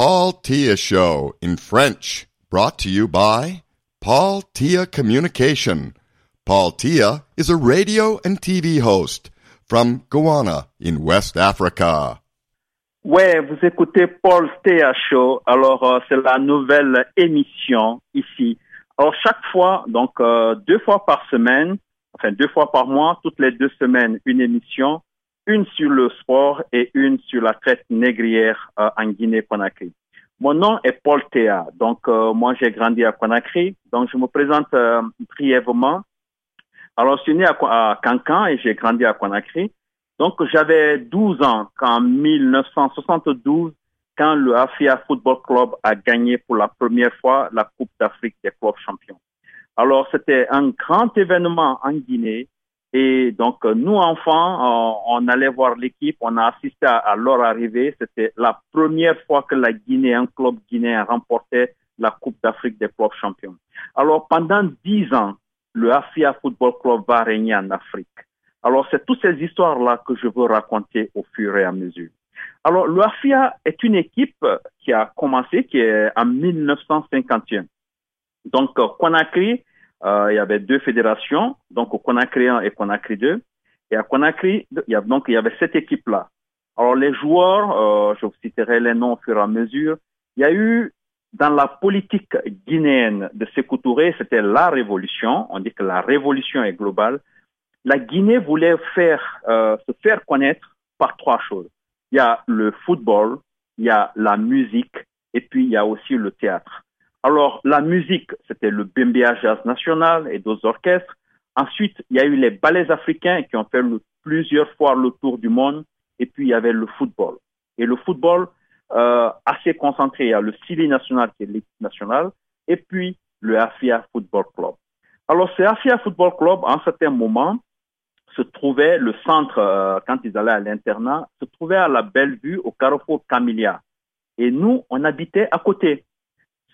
Paul Tia Show in French, brought to you by Paul Tia Communication. Paul Tia is a radio and TV host from Guyana in West Africa. Ouais, vous écoutez Paul Tia Show. Alors, c'est la nouvelle émission ici. Alors, chaque fois, donc deux fois par semaine, enfin deux fois par mois, toutes les deux semaines, une émission, une sur le sport et une sur la traite négrière en Guinée-Conakry. Mon nom est Paul Tia, donc moi j'ai grandi à Conakry, donc je me présente brièvement. Alors je suis né à Kankan et j'ai grandi à Conakry. Donc j'avais 12 ans en 1972, quand le Hafia Football Club a gagné pour la première fois la Coupe d'Afrique des clubs champions. Alors c'était un grand événement en Guinée. Et donc, nous, enfants, on allait voir l'équipe, on a assisté à leur arrivée. C'était la première fois que la Guinée, un club guinéen, remportait la Coupe d'Afrique des clubs champions. Alors, pendant 10 ans, le Hafia Football Club va régner en Afrique. Alors, c'est toutes ces histoires-là que je veux raconter au fur et à mesure. Alors, le Hafia est une équipe qui a commencé, qui est en 1951. Donc, Conakry, il y avait deux fédérations, donc Conakry 1 et Conakry 2. Et à Conakry, il y avait cette équipe-là. Alors les joueurs, je vous citerai les noms au fur et à mesure, il y a eu dans la politique guinéenne de Sékou Touré, c'était la révolution, on dit que la révolution est globale. La Guinée voulait se faire connaître par trois choses. Il y a le football, il y a la musique et puis il y a aussi le théâtre. Alors, la musique, c'était le Bembea Jazz National et d'autres orchestres. Ensuite, il y a eu les ballets africains qui ont fait plusieurs fois le tour du monde. Et puis, il y avait le football. Et le football, assez concentré. Il y a le Sili National qui est l'équipe nationale. Et puis, le Hafia Football Club. Alors, ce Hafia Football Club, en certains moments, se trouvait le centre, quand ils allaient à l'internat, se trouvait à la Bellevue, au carrefour Camélia. Et nous, on habitait à côté.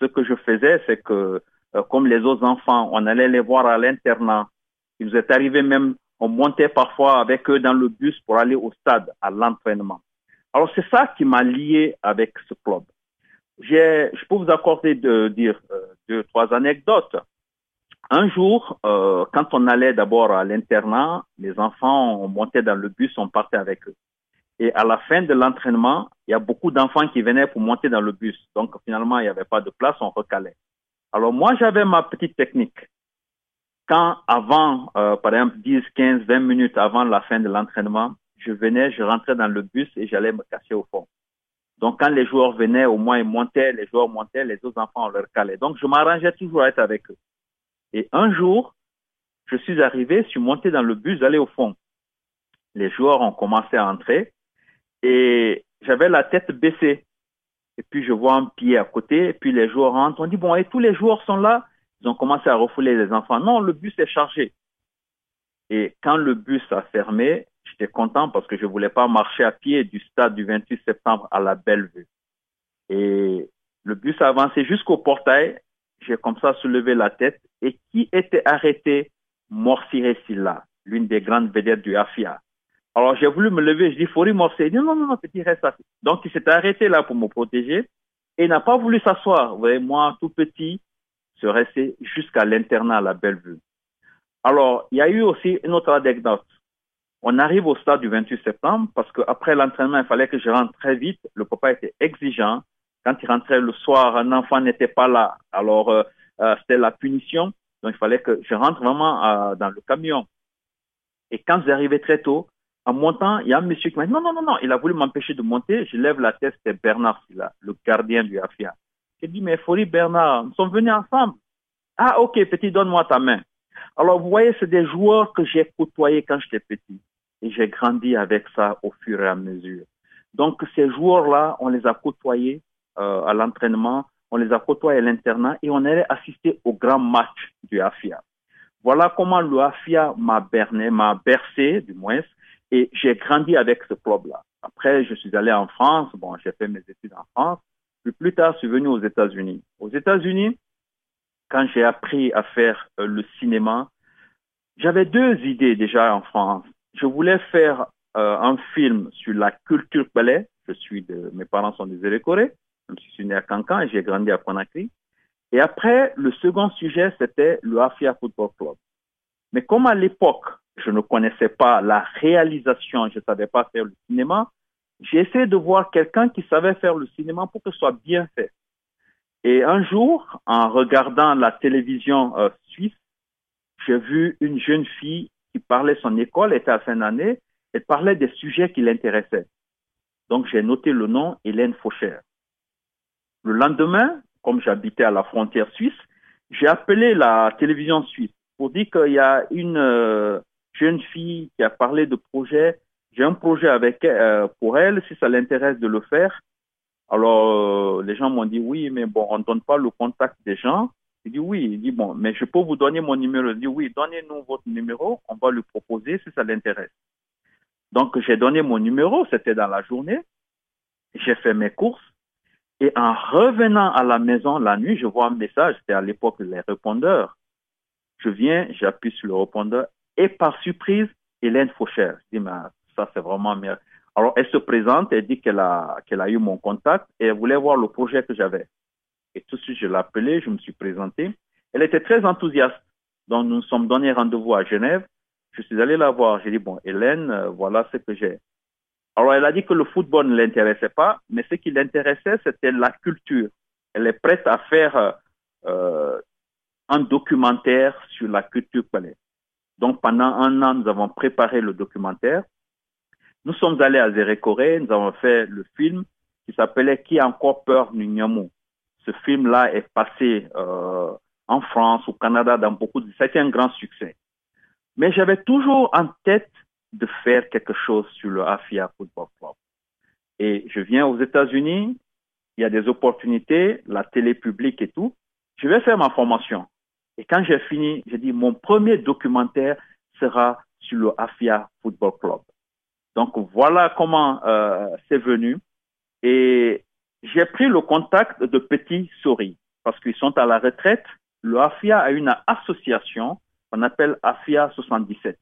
Ce que je faisais, c'est que, comme les autres enfants, on allait les voir à l'internat. Il nous est arrivé même, on montait parfois avec eux dans le bus pour aller au stade, à l'entraînement. Alors, c'est ça qui m'a lié avec ce club. Je peux vous accorder de dire deux, trois anecdotes. Un jour, quand on allait d'abord à l'internat, les enfants, on montait dans le bus, on partait avec eux. Et à la fin de l'entraînement, il y a beaucoup d'enfants qui venaient pour monter dans le bus. Donc, finalement, il n'y avait pas de place, on recalait. Alors, moi, j'avais ma petite technique. Quand avant, par exemple, 10, 15, 20 minutes avant la fin de l'entraînement, je rentrais dans le bus et j'allais me cacher au fond. Donc, quand les joueurs venaient, au moins, ils montaient, les joueurs montaient, les autres enfants, on leur calait. Donc, je m'arrangeais toujours à être avec eux. Et un jour, je suis arrivé, je suis monté dans le bus, j'allais au fond. Les joueurs ont commencé à entrer. Et j'avais la tête baissée. Et puis, je vois un pied à côté. Et puis, les joueurs rentrent. On dit, bon, et tous les joueurs sont là. Ils ont commencé à refouler les enfants. Non, le bus est chargé. Et quand le bus a fermé, j'étais content parce que je voulais pas marcher à pied du stade du 28 septembre à la Bellevue. Et le bus a avancé jusqu'au portail. J'ai comme ça soulevé la tête. Et qui était arrêté? Morsi Silla, l'une des grandes vedettes du Hafia. Alors, j'ai voulu me lever, je dis, Fori Morsi. Il dit, non, petit, reste assis. Donc, il s'est arrêté là pour me protéger et n'a pas voulu s'asseoir. Vous voyez, moi, tout petit, je restais jusqu'à l'internat à la Bellevue. Alors, il y a eu aussi une autre anecdote. On arrive au stade du 28 septembre parce qu'après l'entraînement, il fallait que je rentre très vite. Le papa était exigeant. Quand il rentrait le soir, un enfant n'était pas là. Alors, c'était la punition. Donc, il fallait que je rentre vraiment dans le camion. Et quand j'arrivais très tôt, en montant, il y a un monsieur qui m'a dit, non, il a voulu m'empêcher de monter. Je lève la tête, c'était Bernard Silla, le gardien du Hafia. J'ai dit, mais Fori Bernard, nous sommes venus ensemble. Ah, ok, petit, donne-moi ta main. Alors, vous voyez, c'est des joueurs que j'ai côtoyés quand j'étais petit. Et j'ai grandi avec ça au fur et à mesure. Donc, ces joueurs-là, on les a côtoyés à l'entraînement, on les a côtoyés à l'internat et on allait assister aux grands matchs du Hafia. Voilà comment le Hafia m'a bercé, du moins. Et j'ai grandi avec ce club-là. Après, je suis allé en France. Bon, j'ai fait mes études en France. Puis plus tard, je suis venu aux États-Unis. Aux États-Unis, quand j'ai appris à faire le cinéma, j'avais deux idées déjà en France. Je voulais faire un film sur la culture palais. Mes parents sont des Érékorés. Je me suis né à Cancan et j'ai grandi à Conakry. Et après, le second sujet, c'était le Afia Football Club. Mais comme à l'époque, je ne connaissais pas la réalisation, je ne savais pas faire le cinéma, j'ai essayé de voir quelqu'un qui savait faire le cinéma pour que ce soit bien fait. Et un jour, en regardant la télévision suisse, j'ai vu une jeune fille qui parlait son école, était à la fin d'année, elle parlait des sujets qui l'intéressaient. Donc j'ai noté le nom Hélène Fauchère. Le lendemain, comme j'habitais à la frontière suisse, j'ai appelé la télévision suisse pour dire qu'il y a une jeune fille qui a parlé de projet. J'ai un projet avec pour elle, si ça l'intéresse de le faire. Alors, les gens m'ont dit, oui, mais bon, on ne donne pas le contact des gens. J'ai dit, oui. Il dit, bon, mais je peux vous donner mon numéro. Il dit, oui, donnez-nous votre numéro, on va le proposer si ça l'intéresse. Donc, j'ai donné mon numéro, c'était dans la journée. J'ai fait mes courses. Et en revenant à la maison la nuit, je vois un message, c'était à l'époque les répondeurs. Je viens, j'appuie sur le répondeur et par surprise, Hélène Fauchère. Je dis, mais ça, c'est vraiment merveilleux. Alors, elle se présente, elle dit qu'elle a eu mon contact et elle voulait voir le projet que j'avais. Et tout de suite, je l'ai appelée, je me suis présenté. Elle était très enthousiaste. Donc, nous nous sommes donné rendez-vous à Genève. Je suis allé la voir. J'ai dit, bon, Hélène, voilà ce que j'ai. Alors, elle a dit que le football ne l'intéressait pas, mais ce qui l'intéressait, c'était la culture. Elle est prête à faire un documentaire sur la culture palais. Donc, pendant un an, nous avons préparé le documentaire. Nous sommes allés à Zérékoré, nous avons fait le film qui s'appelait « Qui a encore peur du Nyamo ». Ce film-là est passé en France, au Canada, dans beaucoup de... C'était un grand succès. Mais j'avais toujours en tête de faire quelque chose sur le Afia Football Club. Et je viens aux États-Unis, il y a des opportunités, la télé publique et tout. Je vais faire ma formation. Et quand j'ai fini, j'ai dit, mon premier documentaire sera sur le Afia Football Club. Donc voilà comment c'est venu. Et j'ai pris le contact de Petit Souris parce qu'ils sont à la retraite. Le Afia a une association qu'on appelle Afia 77.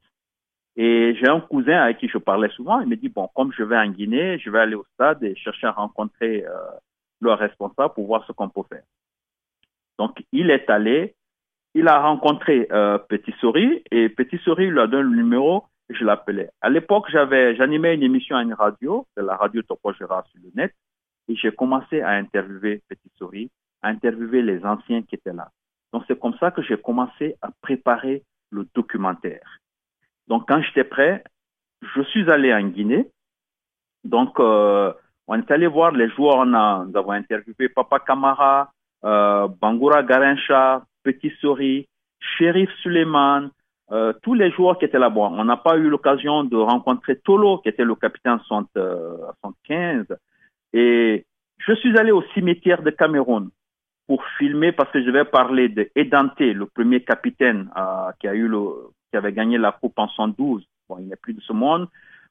Et j'ai un cousin avec qui je parlais souvent. Il me dit, bon, comme je vais en Guinée, je vais aller au stade et chercher à rencontrer leur responsable pour voir ce qu'on peut faire. Donc, il est allé, il a rencontré Petit Souris et Petit Souris lui a donné le numéro, je l'appelais. À l'époque, j'animais une émission à une radio, c'est la radio Topogera sur le net, et j'ai commencé à interviewer Petit Souris, à interviewer les anciens qui étaient là. Donc, c'est comme ça que j'ai commencé à préparer le documentaire. Donc, quand j'étais prêt, je suis allé en Guinée. Donc, on est allé voir les joueurs. Nous avons interviewé Papa Camara, Bangoura Garincha, Petit Souris, Chérif Suleiman, tous les joueurs qui étaient là-bas. On n'a pas eu l'occasion de rencontrer Tolo, qui était le capitaine en 75. Et je suis allé au cimetière de Cameroun pour filmer, parce que je vais parler de Edante, le premier capitaine qui avait gagné la coupe en 112. Bon, il n'est plus de ce monde.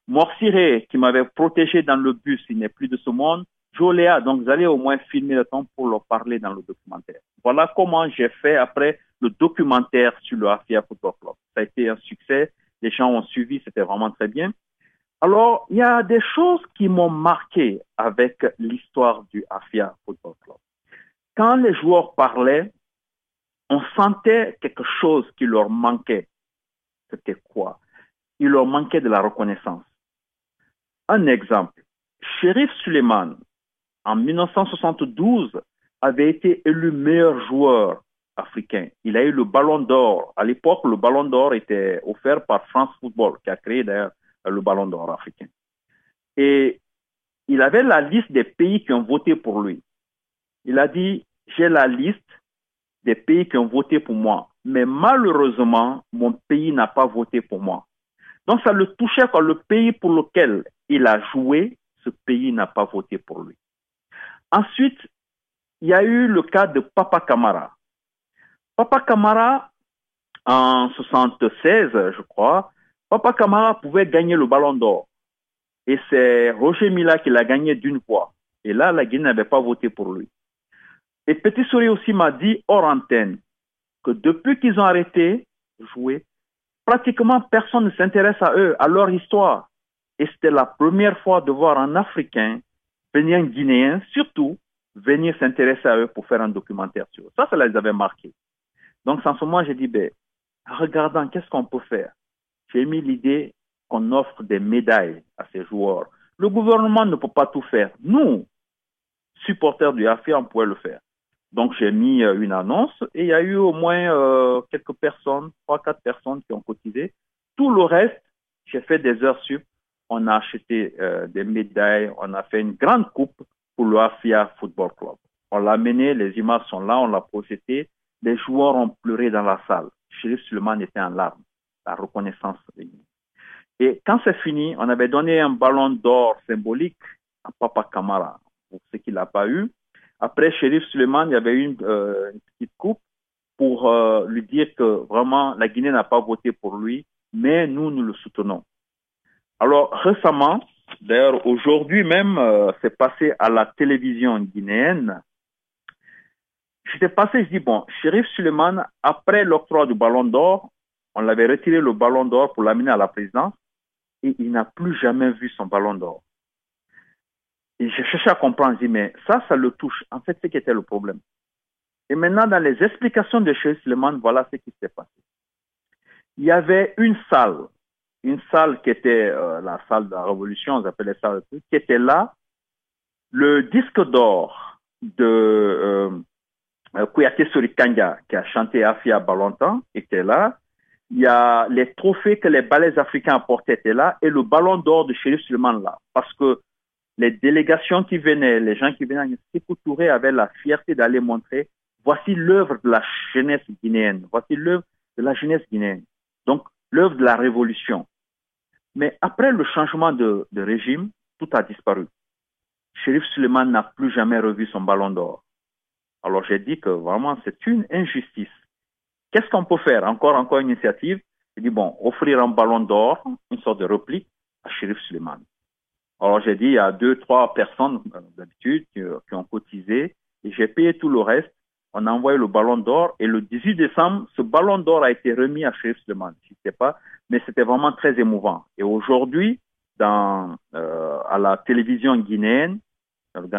Morsiré, qui m'avait protégé dans le bus, il n'est plus de ce monde. Joléa, donc vous allez au moins filmer le temps pour leur parler dans le documentaire. Voilà comment j'ai fait après le documentaire sur le Afia Football Club. Ça a été un succès, les gens ont suivi, c'était vraiment très bien. Alors, il y a des choses qui m'ont marqué avec l'histoire du Afia Football Club. Quand les joueurs parlaient, on sentait quelque chose qui leur manquait. C'était quoi? Il leur manquait de la reconnaissance. Un exemple, Chérif Suleiman, en 1972, avait été élu meilleur joueur africain. Il a eu le ballon d'or. À l'époque, le ballon d'or était offert par France Football, qui a créé d'ailleurs le ballon d'or africain. Et il avait la liste des pays qui ont voté pour lui. Il a dit, j'ai la liste des pays qui ont voté pour moi. Mais malheureusement, mon pays n'a pas voté pour moi. Donc ça le touchait quand le pays pour lequel il a joué, ce pays n'a pas voté pour lui. Ensuite, il y a eu le cas de Papa Camara. Papa Camara, en 1976, je crois, Papa Camara pouvait gagner le ballon d'or. Et c'est Roger Mila qui l'a gagné d'une fois. Et là, la Guinée n'avait pas voté pour lui. Et Petit Souris aussi m'a dit, hors antenne, que depuis qu'ils ont arrêté de jouer, pratiquement personne ne s'intéresse à eux, à leur histoire. Et c'était la première fois de voir un Africain, un Guinéen surtout, venir s'intéresser à eux pour faire un documentaire sur eux. Ça les avait marqués. Donc, en ce moment, j'ai dit, regardant, qu'est-ce qu'on peut faire? J'ai mis l'idée qu'on offre des médailles à ces joueurs. Le gouvernement ne peut pas tout faire. Nous, supporters du Hafia, on pourrait le faire. Donc, j'ai mis une annonce et il y a eu au moins quelques personnes, 3-4 personnes qui ont cotisé. Tout le reste, j'ai fait des heures sup. On a acheté des médailles. On a fait une grande coupe pour le Hafia Football Club. On l'a mené, les images sont là, on l'a projeté. Les joueurs ont pleuré dans la salle. Chérif Suleiman était en larmes. La reconnaissance. Et quand c'est fini, on avait donné un ballon d'or symbolique à Papa Camara, pour ce qu'il n'a pas eu. Après Chérif Suleiman, il y avait une petite coupe pour lui dire que vraiment la Guinée n'a pas voté pour lui, mais nous le soutenons. Alors récemment, d'ailleurs aujourd'hui même, c'est passé à la télévision guinéenne. J'étais passé, je dis bon, Chérif Suleiman, après l'octroi du ballon d'or, on l'avait retiré le ballon d'or pour l'amener à la présidence et il n'a plus jamais vu son ballon d'or. Et j'ai cherché à comprendre, je dis, mais ça le touche. En fait, c'est ce qui était le problème. Et maintenant, dans les explications de Chérif Suleiman, voilà ce qui s'est passé. Il y avait une salle qui était la salle de la Révolution, on appelait ça, qui était là. Le disque d'or de Kouyaté Sorikanga, qui a chanté Hafia Balontan, était là. Il y a les trophées que les ballets africains apportaient étaient là et le ballon d'or de Chérif Suleiman là. Parce que les délégations qui venaient, les gens qui venaient, Sékou Touré avait la fierté d'aller montrer voici l'œuvre de la jeunesse guinéenne, voici l'œuvre de la jeunesse guinéenne. Donc, l'œuvre de la révolution. Mais après le changement de régime, tout a disparu. Chérif Suleiman n'a plus jamais revu son ballon d'or. Alors, j'ai dit que vraiment, c'est une injustice. Qu'est-ce qu'on peut faire? Encore une initiative. J'ai dit, bon, offrir un ballon d'or, une sorte de réplique, à Chérif Suleiman. Alors, j'ai dit, il y a 2-3 personnes d'habitude qui ont cotisé et j'ai payé tout le reste. On a envoyé le ballon d'or et le 18 décembre, ce ballon d'or a été remis à Chérif Suleiman. Je ne sais pas, mais c'était vraiment très émouvant. Et aujourd'hui, à la télévision guinéenne,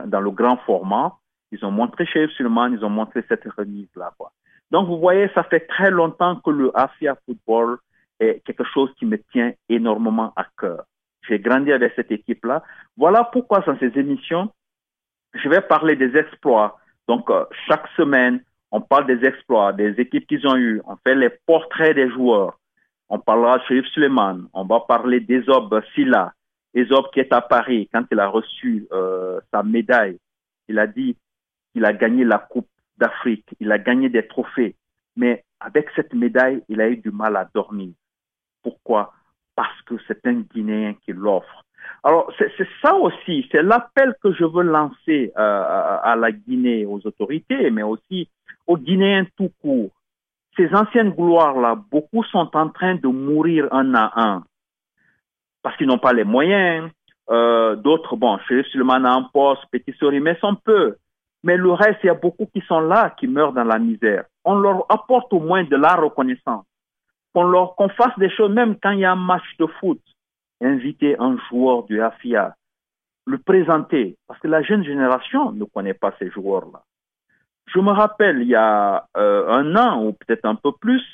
dans le grand format, ils ont montré Chérif Suleiman, ils ont montré cette remise-là, quoi. Donc, vous voyez, ça fait très longtemps que le Hafia Football est quelque chose qui me tient énormément à cœur. J'ai grandi avec cette équipe-là. Voilà pourquoi, dans ces émissions, je vais parler des exploits. Donc, chaque semaine, on parle des exploits, des équipes qu'ils ont eues. On fait les portraits des joueurs. On parlera de Chérif Suleiman. On va parler d'Ezob Silla. Ezob qui est à Paris, quand il a reçu sa médaille, il a dit qu'il a gagné la Coupe d'Afrique, il a gagné des trophées, mais avec cette médaille, il a eu du mal à dormir. Pourquoi? Parce que c'est un Guinéen qui l'offre. Alors, c'est ça aussi, c'est l'appel que je veux lancer à la Guinée, aux autorités, mais aussi aux Guinéens tout court. Ces anciennes gloires-là, beaucoup sont en train de mourir un à un, parce qu'ils n'ont pas les moyens. D'autres, bon, Chérif Suleiman a un poste, Petit Sori, mais sont peu. Mais le reste, il y a beaucoup qui sont là, qui meurent dans la misère. On leur apporte au moins de la reconnaissance. Qu'on fasse des choses, même quand il y a un match de foot, inviter un joueur du Hafia, le présenter. Parce que la jeune génération ne connaît pas ces joueurs-là. Je me rappelle, il y a un an, ou peut-être un peu plus,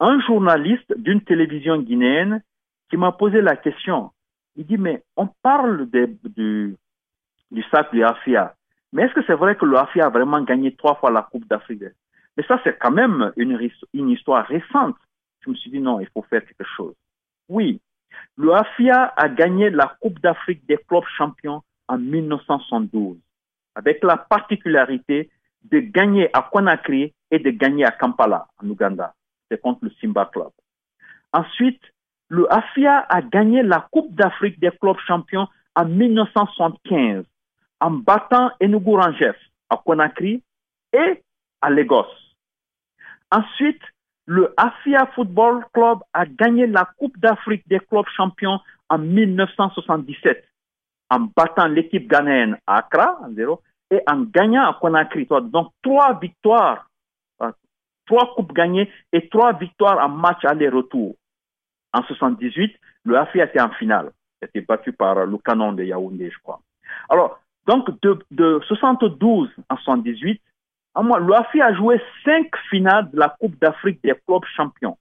un journaliste d'une télévision guinéenne qui m'a posé la question. Il dit, mais on parle du sac du Hafia. Mais est-ce que c'est vrai que le Hafia a vraiment gagné 3 fois la Coupe d'Afrique? Mais ça, c'est quand même une histoire récente. Je me suis dit, non, il faut faire quelque chose. Oui, le Hafia a gagné la Coupe d'Afrique des clubs champions en 1972, avec la particularité de gagner à Conakry et de gagner à Kampala, en Ouganda. C'est contre le Simba Club. Ensuite, le Hafia a gagné la Coupe d'Afrique des clubs champions en 1975. En battant Enugu Rangers à Conakry et à Lagos. Ensuite, le Hafia Football Club a gagné la Coupe d'Afrique des clubs champions en 1977, en battant l'équipe ghanéenne à Accra, en 0, et en gagnant à Conakry. Donc, 3 victoires, 3 coupes gagnées et 3 victoires en match aller-retour. En 1978, le Hafia était en finale. Il était battu par le Canon de Yaoundé, je crois. Alors, Donc, de 72 à 78, l'OAFI a joué 5 finales de la Coupe d'Afrique des clubs champions.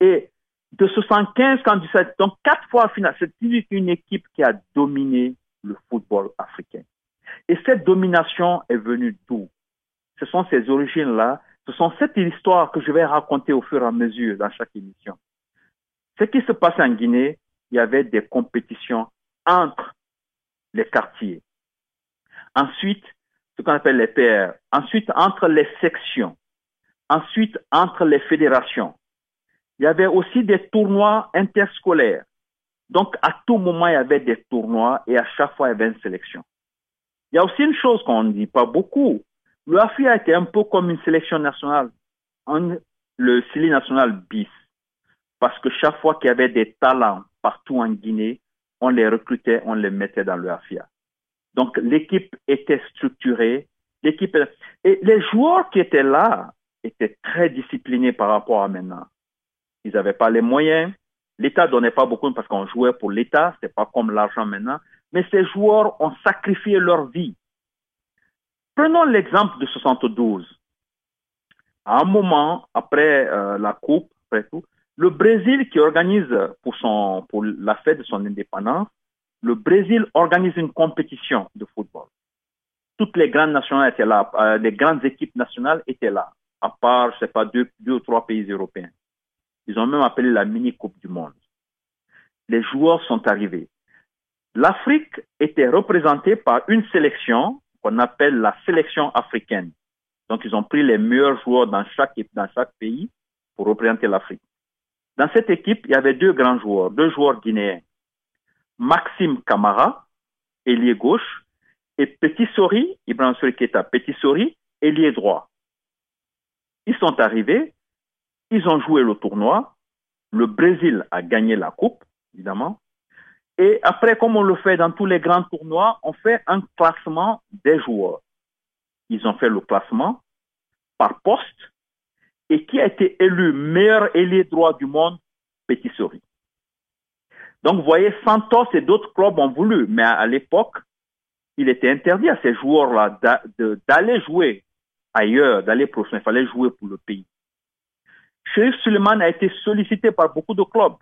Et de 75 à 17, donc 4 fois finale, c'est une équipe qui a dominé le football africain. Et cette domination est venue d'où? Ce sont ces origines-là, ce sont cette histoire que je vais raconter au fur et à mesure dans chaque émission. Ce qui se passait en Guinée, il y avait des compétitions entre les quartiers. Ensuite, ce qu'on appelle les PR. Ensuite, entre les sections. Ensuite, entre les fédérations. Il y avait aussi des tournois interscolaires. Donc, à tout moment, il y avait des tournois et à chaque fois, il y avait une sélection. Il y a aussi une chose qu'on ne dit pas beaucoup. L'OAFI a été un peu comme une sélection nationale, le Sili national bis. Parce que chaque fois qu'il y avait des talents partout en Guinée, on les recrutait, on les mettait dans l'OAFI. Donc, l'équipe était structurée. Et les joueurs qui étaient là étaient très disciplinés par rapport à maintenant. Ils n'avaient pas les moyens. L'État ne donnait pas beaucoup parce qu'on jouait pour l'État. Ce n'est pas comme l'argent maintenant. Mais ces joueurs ont sacrifié leur vie. Prenons l'exemple de 72. À un moment, après la Coupe, après tout, le Brésil qui organise pour la fête de son indépendance, le Brésil organise une compétition de football. Toutes les grandes nations étaient là, les grandes équipes nationales étaient là, à part, je sais pas, deux ou trois pays européens. Ils ont même appelé la mini-coupe du monde. Les joueurs sont arrivés. L'Afrique était représentée par une sélection qu'on appelle la sélection africaine. Donc, ils ont pris les meilleurs joueurs dans chaque pays pour représenter l'Afrique. Dans cette équipe, il y avait deux grands joueurs, deux joueurs guinéens. Maxime Camara, ailier gauche, et Petit Sori, Ibrahim Sori Keita, Petit Sori, ailier droit. Ils sont arrivés, ils ont joué le tournoi, le Brésil a gagné la coupe, évidemment, et après, comme on le fait dans tous les grands tournois, on fait un classement des joueurs. Ils ont fait le classement par poste, et qui a été élu meilleur ailier droit du monde, Petit Sori. Donc, vous voyez, Santos et d'autres clubs ont voulu, mais à l'époque, il était interdit à ces joueurs-là d'aller jouer ailleurs, d'aller professionnel. Il fallait jouer pour le pays. Chérif Suleiman a été sollicité par beaucoup de clubs.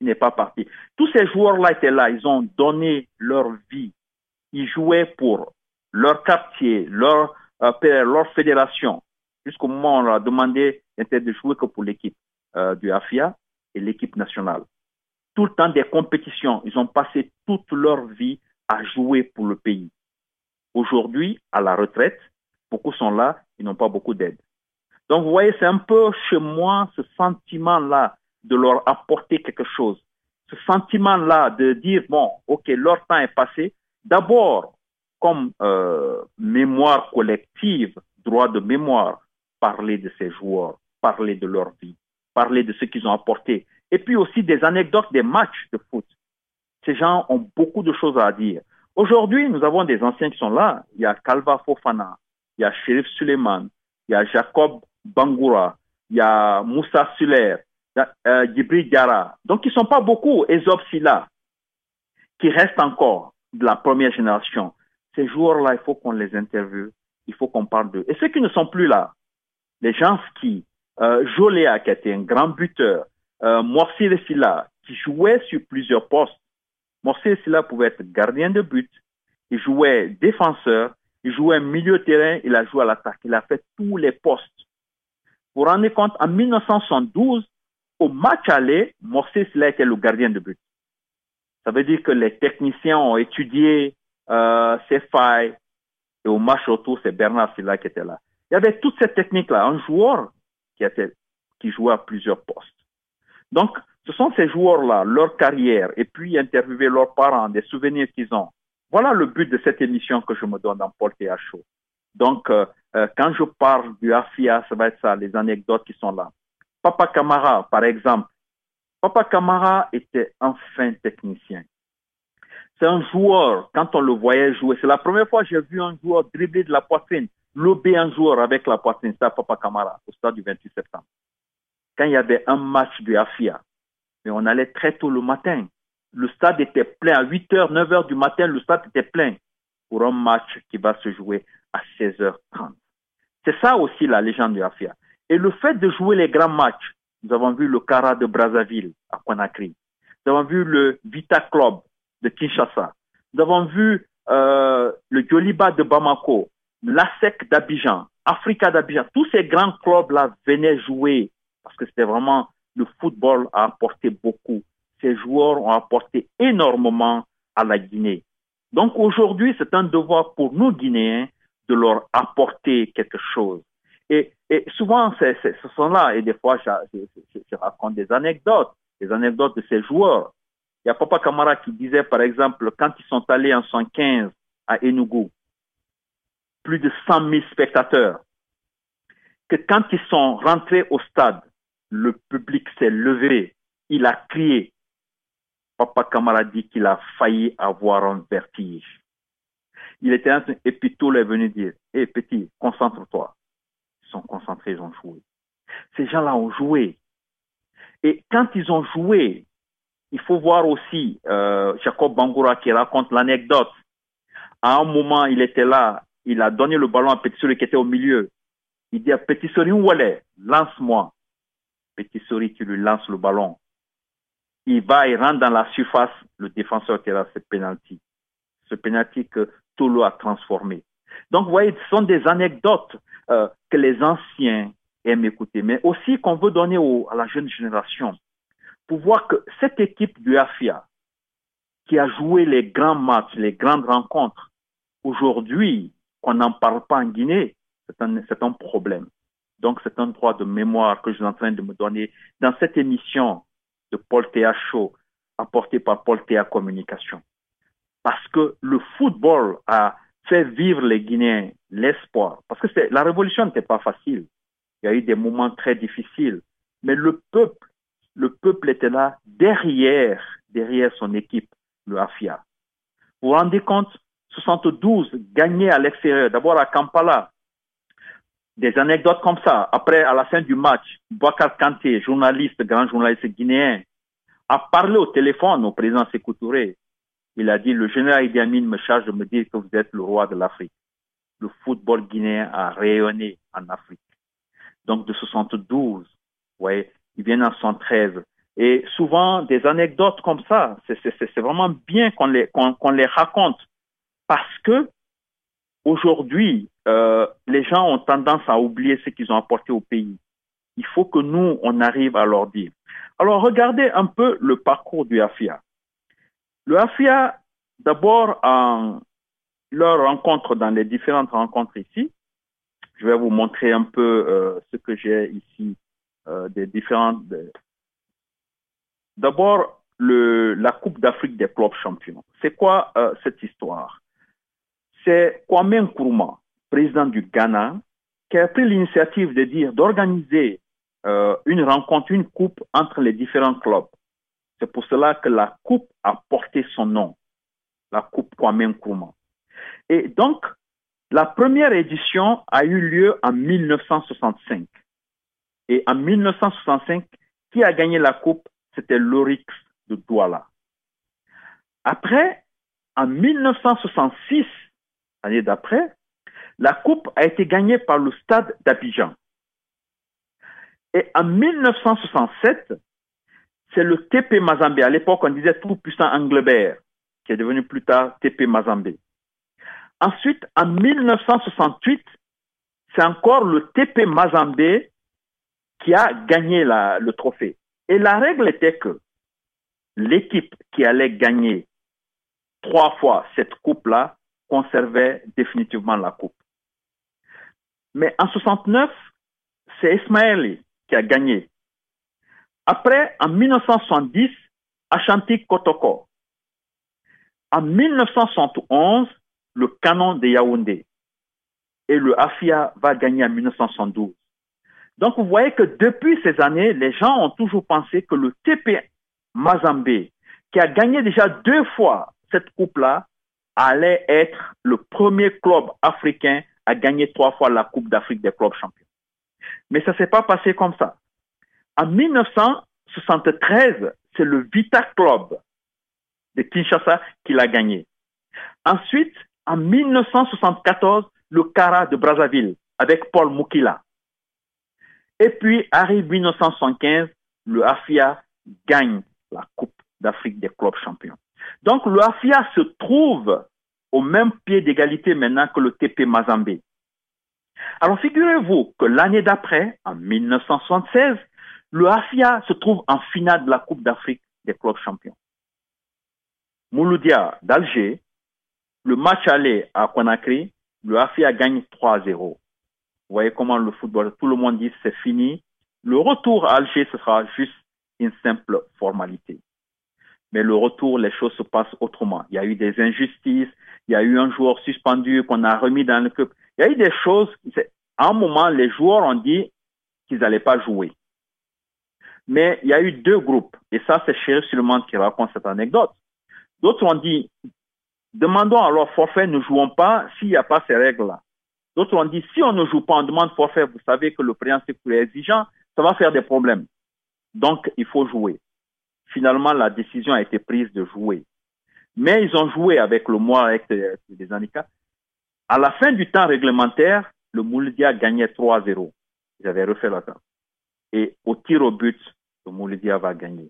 Il n'est pas parti. Tous ces joueurs-là étaient là. Ils ont donné leur vie. Ils jouaient pour leur quartier, leur fédération. Jusqu'au moment où on leur a demandé de jouer que pour l'équipe du AFIA et l'équipe nationale. Tout le temps des compétitions. Ils ont passé toute leur vie à jouer pour le pays. Aujourd'hui, à la retraite, beaucoup sont là, ils n'ont pas beaucoup d'aide. Donc, vous voyez, c'est un peu chez moi ce sentiment-là de leur apporter quelque chose. Ce sentiment-là de dire, bon, OK, leur temps est passé. D'abord, comme mémoire collective, droit de mémoire, parler de ces joueurs, parler de leur vie, parler de ce qu'ils ont apporté. Et puis aussi des anecdotes des matchs de foot. Ces gens ont beaucoup de choses à dire. Aujourd'hui, nous avons des anciens qui sont là. Il y a Kalva Fofana, il y a Chérif Suleiman, il y a Jacob Bangoura, il y a Moussa Suller, Djibril Diarra. Donc, ils ne sont pas beaucoup, Ézop Silla, qui restent encore de la première génération. Ces joueurs-là, il faut qu'on les interviewe, il faut qu'on parle d'eux. Et ceux qui ne sont plus là, les gens qui, Joléa, qui a été un grand buteur, Morsile Silla, qui jouait sur plusieurs postes. Morsile Silla pouvait être gardien de but, il jouait défenseur, il jouait milieu de terrain, il a joué à l'attaque, il a fait tous les postes. Vous vous rendez compte, en 1972, au match aller, Morsile Silla était le gardien de but. Ça veut dire que les techniciens ont étudié ses failles, et au match retour, c'est Bernard Silla qui était là. Il y avait toute cette technique-là, un joueur qui jouait à plusieurs postes. Donc, ce sont ces joueurs-là, leur carrière, et puis interviewer leurs parents, des souvenirs qu'ils ont. Voilà le but de cette émission que je me donne d'emporter à chaud. Donc, quand je parle du AFIA, ça va être ça, les anecdotes qui sont là. Papa Camara, par exemple. Papa Camara était un fin technicien. C'est un joueur, quand on le voyait jouer, c'est la première fois que j'ai vu un joueur dribbler de la poitrine, lober un joueur avec la poitrine, c'est Papa Camara, au stade du 28 septembre. Quand il y avait un match du AFIA, mais on allait très tôt le matin. Le stade était plein. À 8h, 9h du matin, le stade était plein. pour un match qui va se jouer à 16h30. C'est ça aussi la légende de Afia. Et le fait de jouer les grands matchs, nous avons vu le Kara de Brazzaville à Conakry, nous avons vu le Vita Club de Kinshasa, nous avons vu le Djoliba de Bamako, l'ASEC d'Abidjan, Africa d'Abidjan. Tous ces grands clubs-là venaient jouer parce que c'était vraiment le football a apporté beaucoup. Ces joueurs ont apporté énormément à la Guinée. Donc aujourd'hui, c'est un devoir pour nous Guinéens de leur apporter quelque chose. Et souvent, ce sont là, et des fois, je raconte des anecdotes de ces joueurs. Il y a Papa Camara qui disait, par exemple, quand ils sont allés en 115 à Enugu, plus de 100 000 spectateurs, que quand ils sont rentrés au stade, le public s'est levé, il a crié. Papa Camara dit qu'il a failli avoir un vertige. Il était en train, et puis tout est venu dire, hey, petit, concentre-toi. Ils sont concentrés, ils ont joué. Ces gens-là ont joué. Et quand ils ont joué, il faut voir aussi Jacob Bangoura qui raconte l'anecdote. À un moment, il était là, il a donné le ballon à Petit Sori qui était au milieu. Il dit à Petit Sori, où elle est? Lance-moi. Petit Sori qui lui lance le ballon. Il rentre dans la surface, le défenseur qui a ce penalty. Ce penalty que Tolo a transformé. Donc, vous voyez, ce sont des anecdotes que les anciens aiment écouter, mais aussi qu'on veut donner à la jeune génération pour voir que cette équipe du Afia qui a joué les grands matchs, les grandes rencontres, aujourd'hui, qu'on n'en parle pas en Guinée, c'est un problème. Donc, c'est un droit de mémoire que je suis en train de me donner dans cette émission de Paul Théa Show, apportée par Paul Théa Communication. Parce que le football a fait vivre les Guinéens l'espoir. Parce que la révolution n'était pas facile. Il y a eu des moments très difficiles. Mais le peuple était là derrière son équipe, le Afia. Vous vous rendez compte, 72 gagnés à l'extérieur, d'abord à Kampala. Des anecdotes comme ça. Après, à la fin du match, Boubacar Kanté, grand journaliste guinéen, a parlé au téléphone au président Sékou Touré. Il a dit, le général Idi Amin me charge de me dire que vous êtes le roi de l'Afrique. Le football guinéen a rayonné en Afrique. Donc, de 72, ouais, ils viennent en 113. Et souvent, des anecdotes comme ça, c'est vraiment bien qu'on les raconte. Parce que, aujourd'hui, les gens ont tendance à oublier ce qu'ils ont apporté au pays. Il faut que nous, on arrive à leur dire. Alors, regardez un peu le parcours du Afia. Le Afia, d'abord, en leur rencontre, dans les différentes rencontres ici, je vais vous montrer un peu ce que j'ai ici, des différentes... D'abord, la Coupe d'Afrique des clubs champions. C'est quoi cette histoire? C'est Kwame Nkrumah, président du Ghana, qui a pris l'initiative d'organiser une rencontre, une coupe entre les différents clubs. C'est pour cela que la coupe a porté son nom, la coupe Kwame Nkrumah. Et donc, la première édition a eu lieu en 1965. Et en 1965, qui a gagné la coupe? C'était l'Orix de Douala. Après, en 1966, l'année d'après, la coupe a été gagnée par le Stade d'Abidjan. Et en 1967, c'est le TP Mazembe. À l'époque, on disait tout puissant Anglebert, qui est devenu plus tard TP Mazembe. Ensuite, en 1968, c'est encore le TP Mazembe qui a gagné le trophée. Et la règle était que l'équipe qui allait gagner 3 fois cette coupe-là conservait définitivement la coupe. Mais en 69, c'est Ismaël qui a gagné. Après, en 1970, Ashanti Kotoko. En 1971, le Canon de Yaoundé. Et le Afia va gagner en 1972. Donc, vous voyez que depuis ces années, les gens ont toujours pensé que le TP Mazembe, qui a gagné déjà 2 fois cette coupe-là, allait être le premier club africain à gagner 3 fois la Coupe d'Afrique des clubs champions. Mais ça ne s'est pas passé comme ça. En 1973, c'est le Vita Club de Kinshasa qui l'a gagné. Ensuite, en 1974 le CARA de Brazzaville avec Paul Moukila. Et puis arrive 1975, le AFIA gagne la Coupe d'Afrique des clubs champions. Donc le AFIA se trouve au même pied d'égalité maintenant que le TP Mazembe. Alors figurez-vous que l'année d'après, en 1976, le AFIA se trouve en finale de la Coupe d'Afrique des clubs champions. Mouloudia d'Alger, le match aller à Conakry, le AFIA gagne 3-0. Vous voyez comment le football, tout le monde dit c'est fini. Le retour à Alger, ce sera juste une simple formalité. Mais le retour, les choses se passent autrement. Il y a eu des injustices, il y a eu un joueur suspendu qu'on a remis dans le club. Il y a eu des choses, à un moment, les joueurs ont dit qu'ils n'allaient pas jouer. Mais il y a eu deux groupes, et ça c'est Chérif Suleiman qui raconte cette anecdote. D'autres ont dit, demandons alors forfait, ne jouons pas s'il n'y a pas ces règles-là. D'autres ont dit, si on ne joue pas, on demande forfait, vous savez que le président est exigeant, ça va faire des problèmes. Donc il faut jouer. Finalement, la décision a été prise de jouer. Mais ils ont joué avec le mois, avec des handicaps. À la fin du temps réglementaire, le Mouloudia gagnait 3-0. Ils avaient refait la table. Et au tir au but, le Mouloudia va gagner.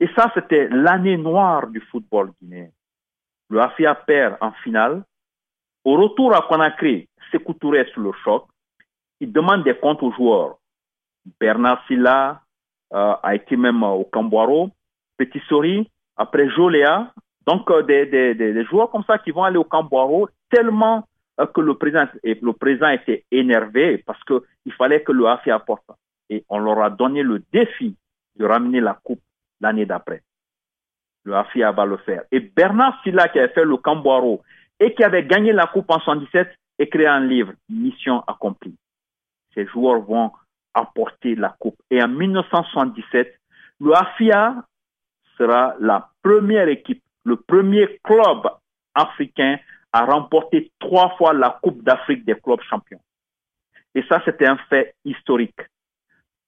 Et ça, c'était l'année noire du football guinéen. Le AFIA perd en finale. Au retour à Conakry, Sékou Touré sous le choc. Il demande des comptes aux joueurs. Bernard Silla a été même au Camboiro. Petit Sori, après Joléa. Donc des joueurs comme ça qui vont aller au Camboiro tellement que le président était énervé parce qu'il fallait que le AFIA apporte ça. Et on leur a donné le défi de ramener la coupe l'année d'après. Le AFIA va le faire. Et Bernard Silla, qui avait fait le Camboiro et qui avait gagné la coupe en 1977, écrit un livre, Mission accomplie. Ces joueurs vont apporter la coupe. Et en 1977, le AFIA sera la première équipe, le premier club africain à remporter 3 fois la Coupe d'Afrique des clubs champions. Et ça, c'était un fait historique.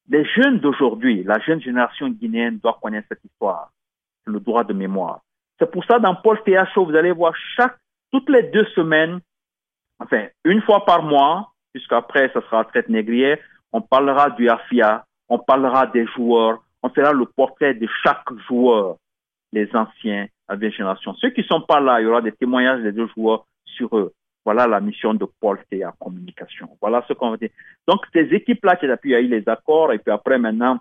Les jeunes d'aujourd'hui, la jeune génération guinéenne doit connaître cette histoire. C'est le droit de mémoire. C'est pour ça, dans Paul Théa Show, vous allez voir toutes les 2 semaines, enfin, 1 fois par mois, puisqu'après, ça sera Traite Négrière, on parlera du AFIA, on parlera des joueurs, on fera le portrait de chaque joueur, les anciens, la vieille génération. Ceux qui ne sont pas là, il y aura des témoignages des 2 joueurs sur eux. Voilà la mission de Paul Théa Communication. Voilà ce qu'on veut dire. Donc, ces équipes-là qui appuient les accords, et puis après, maintenant,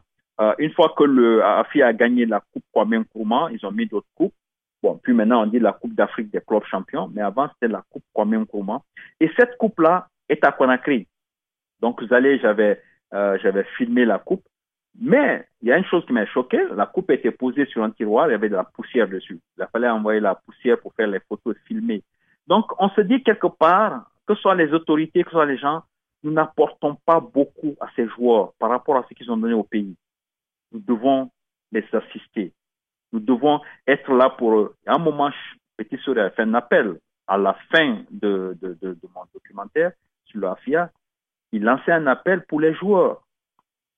une fois que le AFIA a gagné la Coupe Kwame Nkrumah, ils ont mis d'autres coupes. Bon, puis maintenant, on dit la Coupe d'Afrique des clubs champions, mais avant, c'était la Coupe Kwame Nkrumah. Et cette coupe-là est à Conakry. Donc, vous allez, j'avais filmé la coupe. Mais il y a une chose qui m'a choqué, la coupe était posée sur un tiroir, il y avait de la poussière dessus. Il fallait envoyer la poussière pour faire les photos et filmer. Donc on se dit quelque part, que ce soit les autorités, que ce soit les gens, nous n'apportons pas beaucoup à ces joueurs par rapport à ce qu'ils ont donné au pays. Nous devons les assister. Nous devons être là pour eux. À un moment, Petit Sourire a fait un appel à la fin de mon documentaire sur le AFIA. Il lançait un appel pour les joueurs.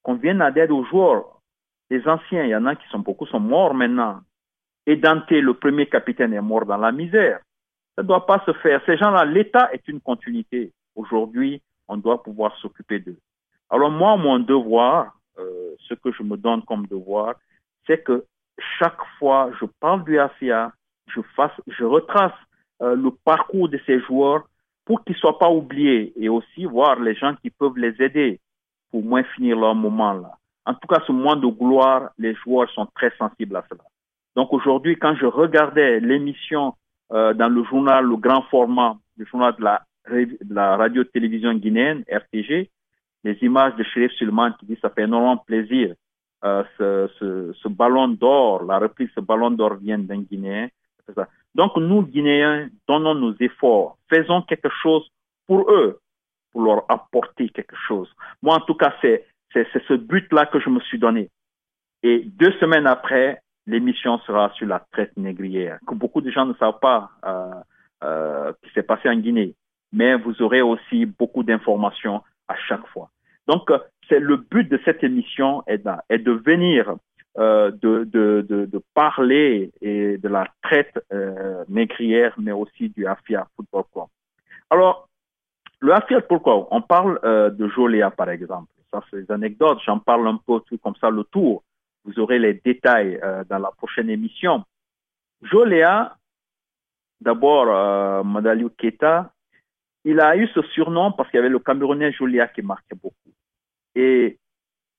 Qu'on vienne à l'aide aux joueurs, les anciens, il y en a qui sont beaucoup, sont morts maintenant. Et Dante, le premier capitaine, est mort dans la misère. Ça ne doit pas se faire. Ces gens-là, l'État est une continuité. Aujourd'hui, on doit pouvoir s'occuper d'eux. Alors moi, mon devoir, ce que je me donne comme devoir, c'est que chaque fois je parle du AFIA, je retrace le parcours de ces joueurs pour qu'ils ne soient pas oubliés et aussi voir les gens qui peuvent les aider. Pour moins finir leur moment là. En tout cas, ce moment de gloire, les joueurs sont très sensibles à cela. Donc aujourd'hui, quand je regardais l'émission dans le journal, le grand format, le journal de la radio-télévision guinéenne, RTG, les images de Chérif Suleiman qui dit « ça fait énormément plaisir, ce ballon d'or, la reprise ce ballon d'or vient d'un Guinéen ». Donc nous, Guinéens, donnons nos efforts, faisons quelque chose pour eux. Pour leur apporter quelque chose. Moi, en tout cas, c'est ce but-là que je me suis donné. Et 2 semaines après, l'émission sera sur la traite négrière, que beaucoup de gens ne savent pas qui s'est passé en Guinée. Mais vous aurez aussi beaucoup d'informations à chaque fois. Donc, c'est le but de cette émission est de venir de parler et de la traite négrière, mais aussi du Afia Football Club. Alors, le Afia Football Club, on parle de Joléa, par exemple. Ça, c'est des anecdotes. J'en parle un peu tout comme ça le tour. Vous aurez les détails dans la prochaine émission. Joléa, d'abord, Madaliou Keita, il a eu ce surnom parce qu'il y avait le Camerounais Joléa qui marquait beaucoup. Et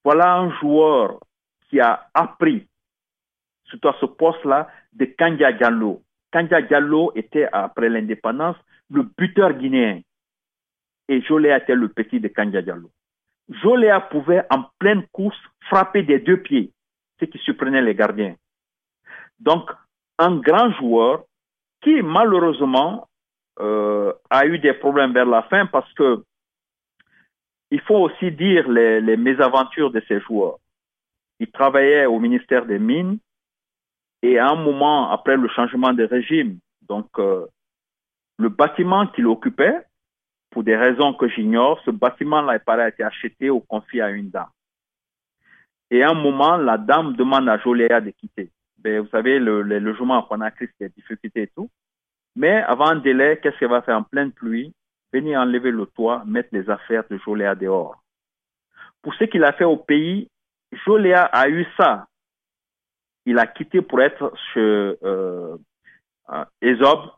voilà un joueur qui a appris, surtout à ce poste-là, de Kandia Diallo. Kandia Diallo était, après l'indépendance, le buteur guinéen. Et Joléa était le petit de Kandia Diallo. Joléa pouvait, en pleine course, frapper des deux pieds, ce qui surprenait les gardiens. Donc, un grand joueur qui, malheureusement, a eu des problèmes vers la fin parce que il faut aussi dire les mésaventures de ces joueurs. Il travaillait au ministère des Mines et à un moment, après le changement de régime, donc le bâtiment qu'il occupait, pour des raisons que j'ignore, ce bâtiment-là, il paraît, a été acheté ou confié à une dame. Et à un moment, la dame demande à Joléa de quitter. Ben, vous savez, le logement pendant la crise, il y a des difficultés et tout. Mais avant un délai, qu'est-ce qu'elle va faire en pleine pluie? Venir enlever le toit, mettre les affaires de Joléa dehors. Pour ce qu'il a fait au pays, Joléa a eu ça. Il a quitté pour être chez Ésope.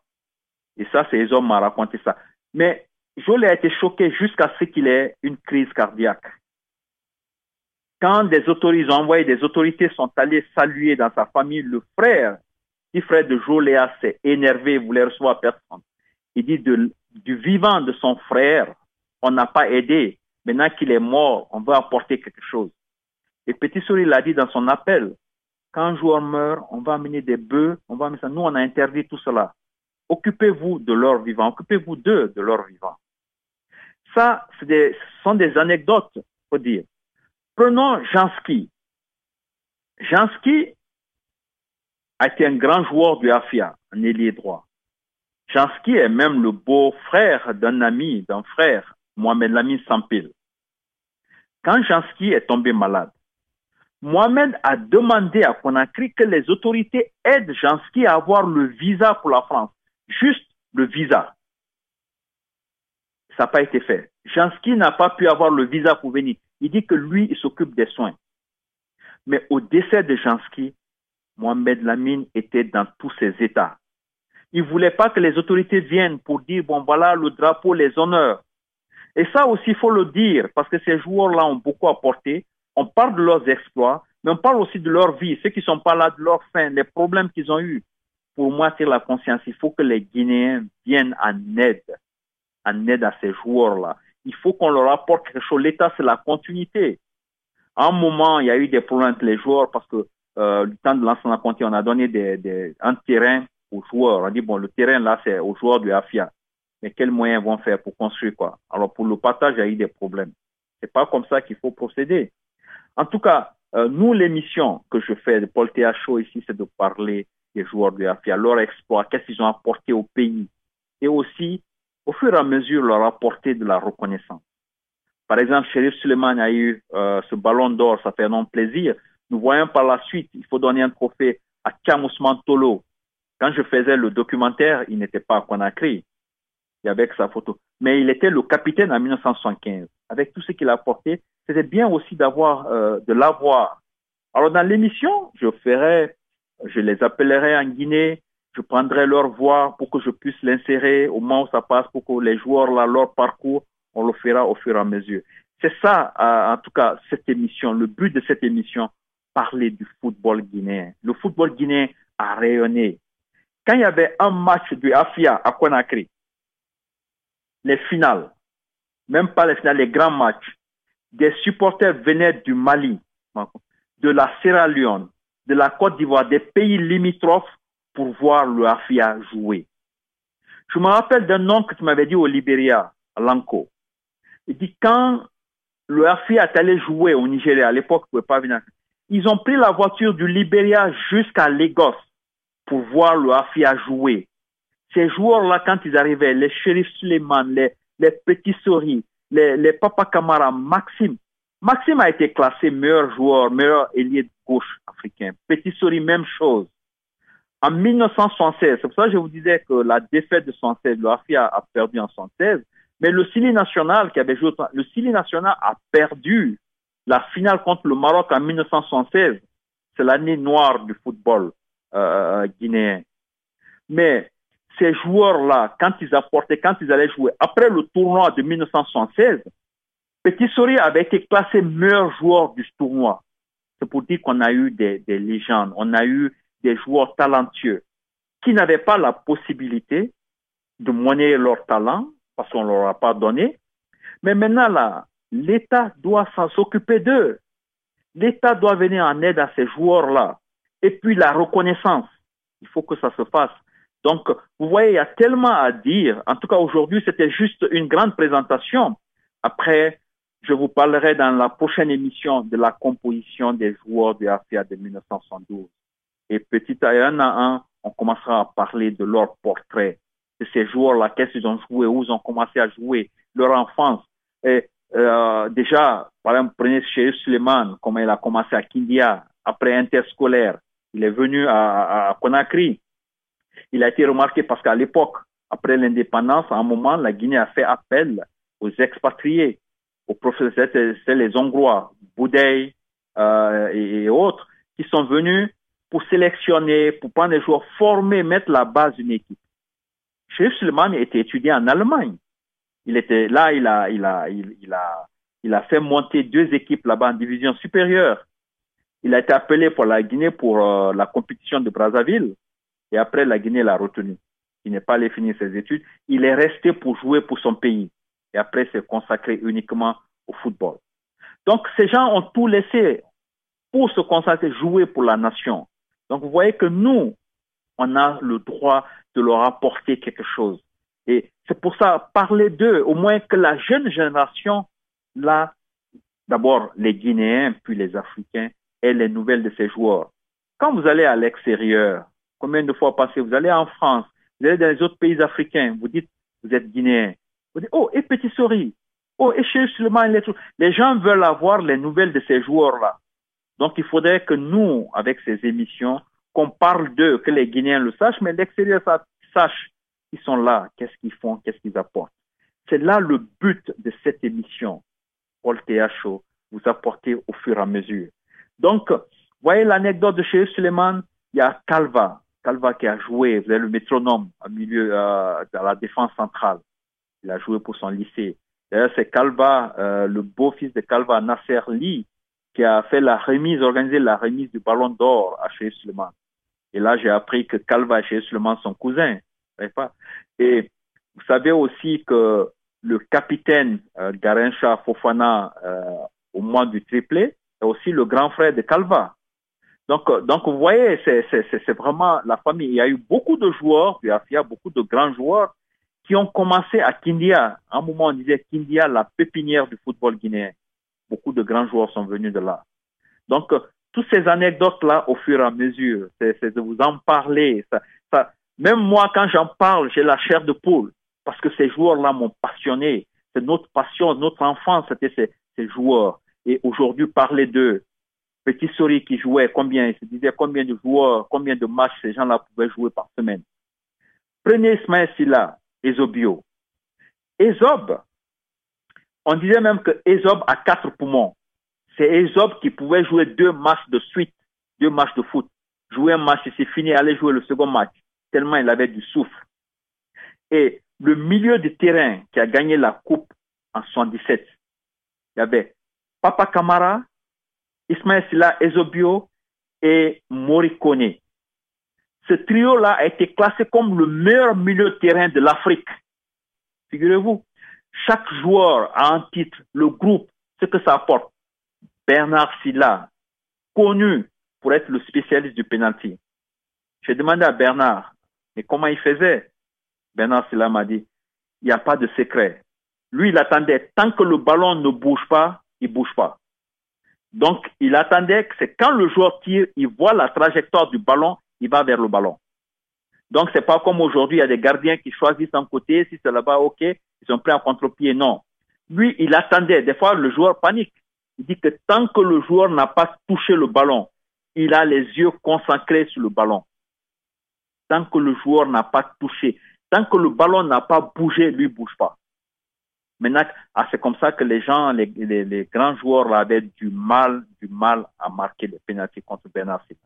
Et ça, c'est Ésope qui m'a raconté ça. Mais Joléa a été choqué jusqu'à ce qu'il ait une crise cardiaque. Quand des autorités ont envoyé, des autorités sont allées saluer dans sa famille le frère. Le petit frère de Joléa s'est énervé, voulait recevoir personne. Il dit du vivant de son frère, on n'a pas aidé. Maintenant qu'il est mort, on va apporter quelque chose. Et Petit Souris l'a dit dans son appel. Quand un joueur meurt, on va amener des bœufs, on va amener ça. Nous, on a interdit tout cela. Occupez-vous de leur vivant, occupez-vous d'eux, de leur vivant. Ça, ce sont des anecdotes, faut dire. Prenons Jansky. Jansky a été un grand joueur du Afia, un ailier droit. Jansky est même le beau-frère d'un frère, Mohamed Lamine Sampil. Quand Jansky est tombé malade, Mohamed a demandé à Conakry que les autorités aident Jansky à avoir le visa pour la France. Juste le visa. Ça n'a pas été fait. Jansky n'a pas pu avoir le visa pour venir. Il dit que lui, il s'occupe des soins. Mais au décès de Jansky, Mohamed Lamine était dans tous ses états. Il ne voulait pas que les autorités viennent pour dire, bon voilà, le drapeau, les honneurs. Et ça aussi, il faut le dire, parce que ces joueurs-là ont beaucoup apporté. On parle de leurs exploits, mais on parle aussi de leur vie, ceux qui ne sont pas là, de leur faim, les problèmes qu'ils ont eus. Pour moi, c'est la conscience. Il faut que les Guinéens viennent en aide à ces joueurs-là. Il faut qu'on leur apporte quelque chose. L'État, c'est la continuité. À un moment, il y a eu des problèmes entre les joueurs parce que le temps de l'ancien comté, on a donné un terrain aux joueurs. On dit, bon, le terrain, là, c'est aux joueurs du Afia. Mais quels moyens vont faire pour construire quoi? Alors, pour le partage, il y a eu des problèmes. C'est pas comme ça qu'il faut procéder. En tout cas, nous, l'émission que je fais de Paul Théa Show ici, c'est de parler des joueurs du Afia, leur exploit, qu'est-ce qu'ils ont apporté au pays. Et aussi, au fur et à mesure, leur apporter de la reconnaissance. Par exemple, Chérif Suleiman a eu ce ballon d'or, ça fait un plaisir. Nous voyons par la suite, il faut donner un trophée à Thiam Ousmane Tolo. Quand je faisais le documentaire, il n'était pas à Conakry. Il y avait que sa photo. Mais il était le capitaine en 1975. Avec tout ce qu'il a apporté, c'était bien aussi de l'avoir. Alors dans l'émission, je les appellerai en Guinée, je prendrai leur voix pour que je puisse l'insérer au moment où ça passe, pour que les joueurs, là, leur parcours, on le fera au fur et à mesure. C'est ça, en tout cas, cette émission, le but de cette émission, parler du football guinéen. Le football guinéen a rayonné. Quand il y avait un match du Afia à Conakry, les finales, même pas les finales, les grands matchs, des supporters venaient du Mali, de la Sierra Leone, de la Côte d'Ivoire, des pays limitrophes pour voir le Afia jouer. Je me rappelle d'un nom que tu m'avais dit au Libéria, à Lanko. Il dit, quand le Afia est allé jouer au Nigeria, à l'époque, il ne pouvait pas venir. Ils ont pris la voiture du Libéria jusqu'à Lagos pour voir le Afia jouer. Ces joueurs-là, quand ils arrivaient, les Chérif Suleiman, les Petit Souris, les Papa Camara, Maxime, Maxime a été classé meilleur joueur, meilleur ailier de gauche africain. Petit Souris, même chose. En 1976, c'est pour ça que je vous disais que la défaite de 76, le Rafi a perdu en 76, mais le Sili National qui avait joué, le Sili National a perdu la finale contre le Maroc en 1976. C'est l'année noire du football guinéen. Mais ces joueurs-là, quand ils apportaient, quand ils allaient jouer, après le tournoi de 1976, Petit Souris avait été classé meilleur joueur du tournoi. C'est pour dire qu'on a eu des légendes, on a eu des joueurs talentueux qui n'avaient pas la possibilité de monnayer leur talent parce qu'on ne leur a pas donné. Mais maintenant, là, l'État doit s'en occuper d'eux. L'État doit venir en aide à ces joueurs-là. Et puis la reconnaissance, il faut que ça se fasse. Donc, vous voyez, il y a tellement à dire. En tout cas, aujourd'hui, c'était juste une grande présentation. Après, je vous parlerai dans la prochaine émission de la composition des joueurs du RCA de 1972. Et petit à un, on commencera à parler de leur portrait, de ces joueurs-là, qu'est-ce qu'ils ont joué, où ils ont commencé à jouer, leur enfance. Et déjà, par exemple, prenez Cheikh Suleiman, comment il a commencé à Kindia, après interscolaire. Il est venu à Conakry. Il a été remarqué parce qu'à l'époque, après l'indépendance, à un moment, la Guinée a fait appel aux expatriés, aux professeurs, c'est les Hongrois, Boudeille et autres, qui sont venus pour sélectionner, pour prendre des joueurs, former, mettre la base d'une équipe. Cheikh Suleiman était étudiant en Allemagne. Il était là, il a fait monter deux équipes là-bas en division supérieure. Il a été appelé pour la Guinée pour la compétition de Brazzaville. Et après, la Guinée l'a retenu. Il n'est pas allé finir ses études. Il est resté pour jouer pour son pays. Et après, s'est consacré uniquement au football. Donc, ces gens ont tout laissé pour se consacrer, jouer pour la nation. Donc, vous voyez que nous, on a le droit de leur apporter quelque chose. Et c'est pour ça, parler d'eux, au moins que la jeune génération, là, d'abord les Guinéens, puis les Africains, aient les nouvelles de ces joueurs. Quand vous allez à l'extérieur, combien de fois passé, vous allez en France, vous allez dans les autres pays africains, vous dites, vous êtes Guinéen. Vous dites, oh, et Petit Souris, oh, et Cheikh Suleiman, les gens veulent avoir les nouvelles de ces joueurs-là. Donc, il faudrait que nous, avec ces émissions, qu'on parle d'eux, que les Guinéens le sachent, mais l'extérieur sache qu'ils sont là, qu'est-ce qu'ils font, qu'est-ce qu'ils apportent. C'est là le but de cette émission. Paul Théa Show, vous apportez au fur et à mesure. Donc, voyez l'anecdote de Cheikh Suleiman, il y a Calva qui a joué, vous avez le métronome au milieu dans la défense centrale. Il a joué pour son lycée. D'ailleurs, c'est Calva, le beau-fils de Calva, Nasser Ly, qui a fait la remise, organisé la remise du ballon d'or à Cheikh Suleiman. Et là, j'ai appris que Calva et Cheikh Suleiman sont cousins. Et vous savez aussi que le capitaine Garencha Fofana, au moment du triplé, est aussi le grand frère de Calva. Donc vous voyez, c'est vraiment la famille. Il y a eu beaucoup de joueurs, il y a beaucoup de grands joueurs qui ont commencé à Kindia. À un moment, on disait Kindia, la pépinière du football guinéen. Beaucoup de grands joueurs sont venus de là. Donc, toutes ces anecdotes-là, au fur et à mesure, c'est de vous en parler. Même moi, quand j'en parle, j'ai la chair de poule parce que ces joueurs-là m'ont passionné. C'est notre passion, notre enfance, c'était ces joueurs. Et aujourd'hui, parler d'eux. Petit Souris qui jouait, combien, il se disait combien de joueurs, combien de matchs ces gens-là pouvaient jouer par semaine. Prenez Ismaël Silla, Ezobio. Ezob, on disait même que Ezob a 4 poumons. C'est Ezob qui pouvait jouer 2 matchs de suite, 2 matchs de foot. Jouer un match, c'est fini, aller jouer le second match, tellement il avait du souffle. Et le milieu de terrain qui a gagné la coupe en 77, il y avait Papa Camara, Ismaël Silla, Ezobio et Morikone. Ce trio-là a été classé comme le meilleur milieu de terrain de l'Afrique. Figurez-vous, chaque joueur a un titre, le groupe, ce que ça apporte. Bernard Silla, connu pour être le spécialiste du penalty. J'ai demandé à Bernard, mais comment il faisait? Bernard Silla m'a dit, il n'y a pas de secret. Lui, il attendait, tant que le ballon ne bouge pas, il ne bouge pas. Donc, il attendait que c'est quand le joueur tire, il voit la trajectoire du ballon, il va vers le ballon. Donc, c'est pas comme aujourd'hui, il y a des gardiens qui choisissent un côté, si c'est là-bas, ok, ils sont prêts à contre-pied, non. Lui, il attendait, des fois, le joueur panique. Il dit que tant que le joueur n'a pas touché le ballon, il a les yeux concentrés sur le ballon. Tant que le joueur n'a pas touché, tant que le ballon n'a pas bougé, lui ne bouge pas. Maintenant, c'est comme ça que les gens, les grands joueurs avaient du mal à marquer les pénaltys contre Bernard Silva.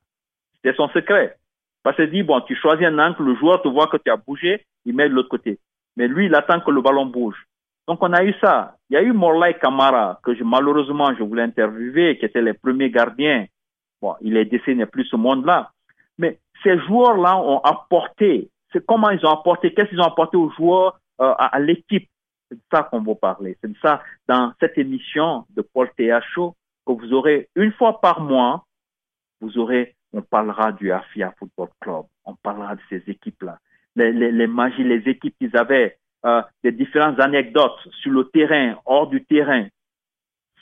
C'était son secret. Parce qu'il dit, bon, tu choisis un angle, le joueur te voit que tu as bougé, il met de l'autre côté. Mais lui, il attend que le ballon bouge. Donc, on a eu ça. Il y a eu Morlaï Camara, que malheureusement, je voulais interviewer, qui était le premier gardien. Bon, il est décédé, il n'y a plus ce monde-là. Mais ces joueurs-là ont apporté. C'est comment ils ont apporté, qu'est-ce qu'ils ont apporté aux joueurs, à l'équipe. C'est de ça qu'on va parler. C'est de ça, dans cette émission de Paul Théa Show, que vous aurez une fois par mois, on parlera du Hafia Football Club. On parlera de ces équipes-là. Les magies, les équipes qu'ils avaient, des différentes anecdotes sur le terrain, hors du terrain.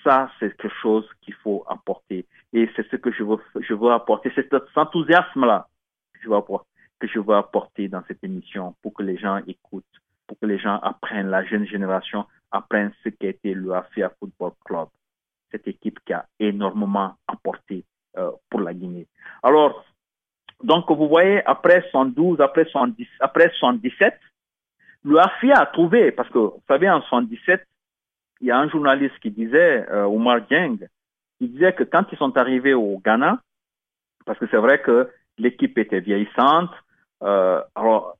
Ça, c'est quelque chose qu'il faut apporter. Et c'est ce que je veux apporter. C'est cet enthousiasme-là que je veux apporter dans cette émission pour que les gens écoutent, pour que les gens apprennent, la jeune génération apprenne ce qu'a été le Hafia Football Club. Cette équipe qui a énormément apporté pour la Guinée. Alors, donc vous voyez, après 112, après 110, après 117, le Hafia a trouvé, parce que vous savez, en 117, il y a un journaliste qui disait, Omar Dieng, il disait que quand ils sont arrivés au Ghana, parce que c'est vrai que l'équipe était vieillissante, alors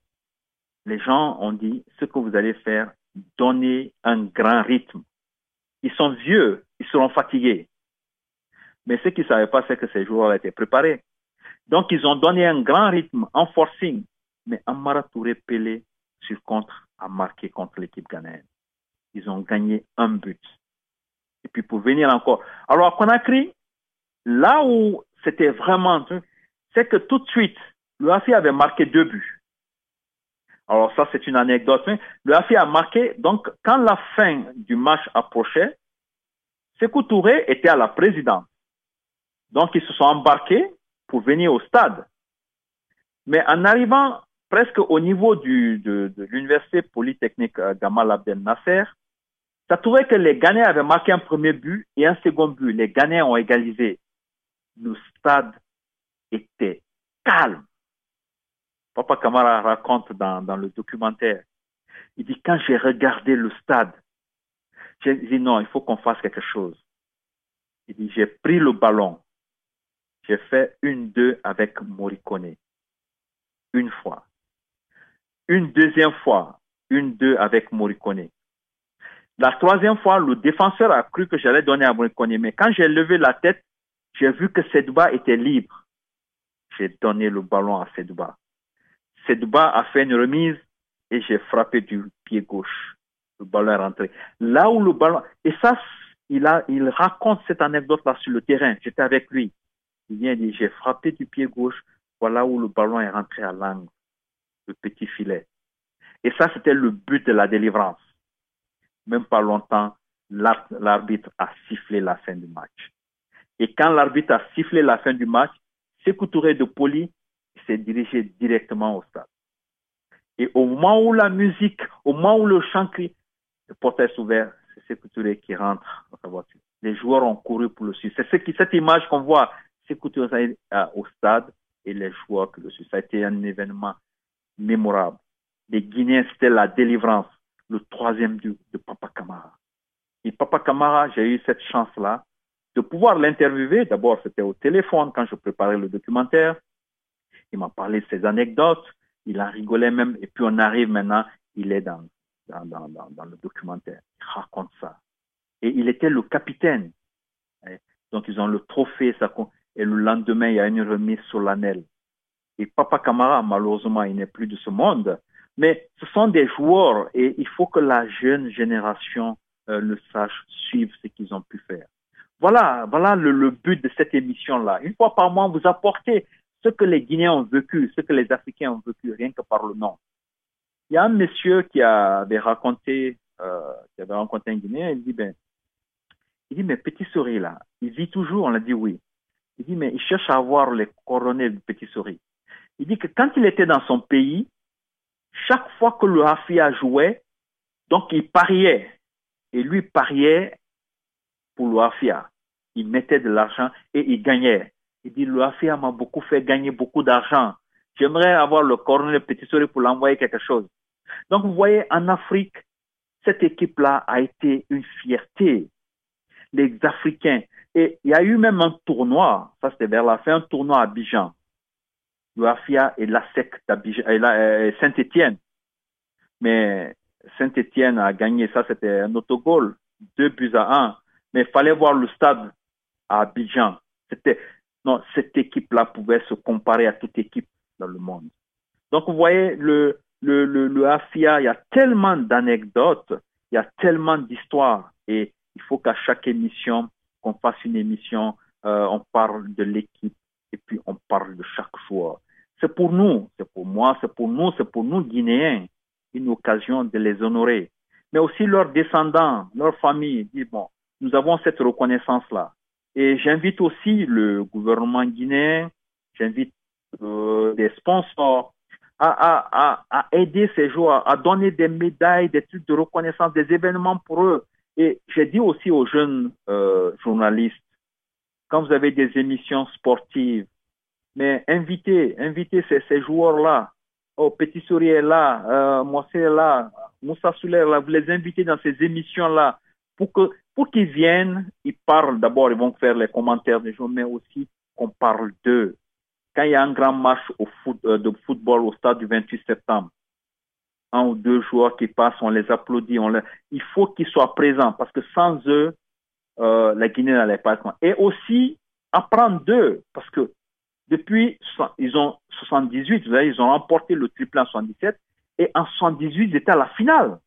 les gens ont dit, ce que vous allez faire, donnez un grand rythme. Ils sont vieux, ils seront fatigués. Mais ce qu'ils ne savaient pas, c'est que ces joueurs étaient préparés. Donc, ils ont donné un grand rythme en forcing. Mais Amara Touré Pelé, sur contre, a marqué contre l'équipe ghanéenne. Ils ont gagné un but. Et puis, pour venir encore. Alors, à Conakry, là où c'était vraiment, c'est que tout de suite, le Hafia avait marqué 2 buts. Alors, ça, c'est une anecdote. Le Hafia a marqué. Donc, quand la fin du match approchait, Sékou Touré était à la présidence. Donc, ils se sont embarqués pour venir au stade. Mais en arrivant presque au niveau de l'université polytechnique Gamal Abdel Nasser, ça trouvait que les Ghanéens avaient marqué un premier but et un second but. Les Ghanéens ont égalisé. Le stade était calme. Papa Camara raconte dans le documentaire. Il dit, quand j'ai regardé le stade, j'ai dit non, il faut qu'on fasse quelque chose. Il dit, j'ai pris le ballon. J'ai fait 1-2 avec Morricone. Une fois. Une deuxième fois, 1-2 avec Morricone. La troisième fois, le défenseur a cru que j'allais donner à Morricone. Mais quand j'ai levé la tête, j'ai vu que Sedouba était libre. J'ai donné le ballon à Sedouba. Sedouba a fait une remise et j'ai frappé du pied gauche. Le ballon est rentré. Là où le ballon... Et ça, il raconte cette anecdote-là sur le terrain. J'étais avec lui. Il vient dire, j'ai frappé du pied gauche, voilà où le ballon est rentré à l'angle, le petit filet. Et ça, c'était le but de la délivrance. Même pas longtemps, l'arbitre a sifflé la fin du match. Et quand l'arbitre a sifflé la fin du match, Sékou Touré de Poli s'est dirigé directement au stade. Et au moment où la musique, au moment où le chant crie, le portail s'ouvre, c'est Sékou Touré qui rentre dans sa voiture. Les joueurs ont couru pour le suivre. C'est cette image qu'on voit. Sékou Touré au stade et les joueurs que le suivent. Ça a été un événement mémorable. Les Guinéens, c'était la délivrance, le 3e de Papa Camara. Et Papa Camara, j'ai eu cette chance-là de pouvoir l'interviewer. D'abord, c'était au téléphone quand je préparais le documentaire. Il m'a parlé de ses anecdotes. Il en rigolait même. Et puis on arrive maintenant, il est dans le documentaire. Il raconte ça. Et il était le capitaine. Donc ils ont le trophée, ça compte. Et le lendemain, il y a une remise solennelle. Et Papa Camara, malheureusement, il n'est plus de ce monde. Mais ce sont des joueurs et il faut que la jeune génération le sache, suive ce qu'ils ont pu faire. Voilà le but de cette émission-là. Une fois par mois, vous apportez ce que les Guinéens ont vécu, ce que les Africains ont vécu, rien que par le nom. Il y a un monsieur qui avait rencontré un Guinéen, il dit, mais Petit Souris, là, il vit toujours, on l'a dit oui. Il dit, mais il cherche à avoir les coronets de Petit Souris. Il dit que quand il était dans son pays, chaque fois que le Hafia jouait, donc il pariait. Et lui pariait pour le Hafia. il mettait de l'argent et il gagnait. Il dit, le Afia m'a beaucoup fait gagner beaucoup d'argent. J'aimerais avoir le cornet, le petit soleil pour l'envoyer quelque chose. Donc, vous voyez, en Afrique, cette équipe-là a été une fierté. Les Africains. Et il y a eu même un tournoi, ça c'était vers la fin, un tournoi à Abidjan. Le Afia et la SEC Saint-Étienne. Mais Saint-Étienne a gagné, ça c'était un autogol, 2-1. Mais il fallait voir le stade à Abidjan. Non, cette équipe-là pouvait se comparer à toute équipe dans le monde. Donc vous voyez, le Afia, il y a tellement d'anecdotes, il y a tellement d'histoires. Et il faut qu'à chaque émission, qu'on fasse une émission, on parle de l'équipe et puis on parle de chaque joueur. C'est pour nous, c'est pour moi, c'est pour nous Guinéens, une occasion de les honorer. Mais aussi leurs descendants, leurs familles, disent bon, nous avons cette reconnaissance-là. Et j'invite aussi le gouvernement guinéen, j'invite des sponsors à aider ces joueurs, à donner des médailles, des trucs de reconnaissance, des événements pour eux. Et j'ai dit aussi aux jeunes journalistes, quand vous avez des émissions sportives, mais invitez ces joueurs-là. Oh, Petit Souris est là, Mossé est là, Moussa Souley est là, vous les invitez dans ces émissions-là pour qu'ils viennent, ils parlent d'abord, ils vont faire les commentaires des joueurs, mais aussi qu'on parle d'eux. Quand il y a un grand match de football au stade du 28 septembre, un ou deux joueurs qui passent, on les applaudit. Il faut qu'ils soient présents parce que sans eux, la Guinée n'allait pas être. Et aussi, apprendre d'eux parce que depuis, ils ont 78, vous voyez, ils ont remporté le triplé en 77 et en 78, ils étaient à la finale.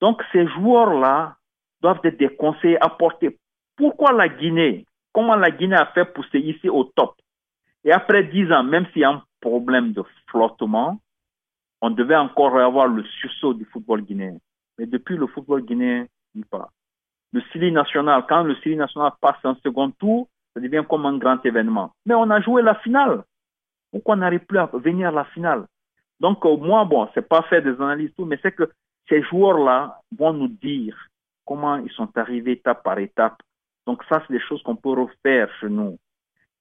Donc, ces joueurs-là doivent être des conseils apportés. Pourquoi la Guinée? Comment la Guinée a fait pour se hisser au top? Et après 10 ans, même s'il y a un problème de flottement, on devait encore avoir le sursaut du football guinéen. Mais depuis, le football guinéen n'y pas. Le Sili national, quand le Sili national passe en second tour, ça devient comme un grand événement. Mais on a joué la finale. Pourquoi on n'arrive plus à venir à la finale? Donc, moi, bon, c'est pas faire des analyses, tout, mais c'est que ces joueurs-là vont nous dire comment ils sont arrivés étape par étape. Donc, ça, c'est des choses qu'on peut refaire chez nous.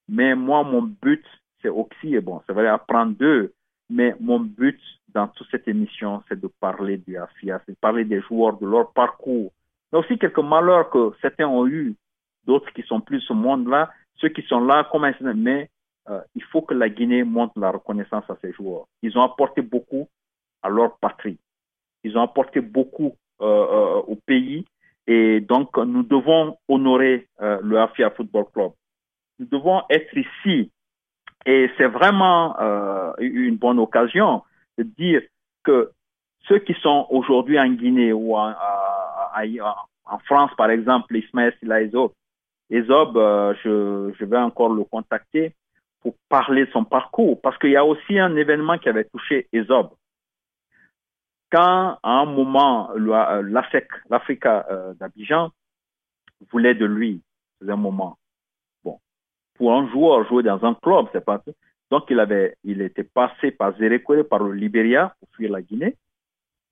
Mais moi, mon but, c'est aussi, et bon, c'est vrai, apprendre d'eux. Mais mon but dans toute cette émission, c'est de parler du Afia, c'est de parler des joueurs, de leur parcours. Mais aussi quelques malheurs que certains ont eu, d'autres qui sont plus ce monde-là, ceux qui sont là, mais il faut que la Guinée montre la reconnaissance à ces joueurs. Ils ont apporté beaucoup à leur patrie. Ils ont apporté beaucoup au pays. Et donc, nous devons honorer le Afia Football Club. Nous devons être ici. Et c'est vraiment une bonne occasion de dire que ceux qui sont aujourd'hui en Guinée ou en France, par exemple, Ismaël Sylla Ezob, je vais encore le contacter pour parler de son parcours. Parce qu'il y a aussi un événement qui avait touché Ezob. Quand, à un moment, l'AFEC, l'Africa d'Abidjan, voulait de lui, c'est un moment. Pour un joueur jouer dans un club, c'est pas tout. Donc il était passé par Zérékoré, par le Libéria pour fuir la Guinée,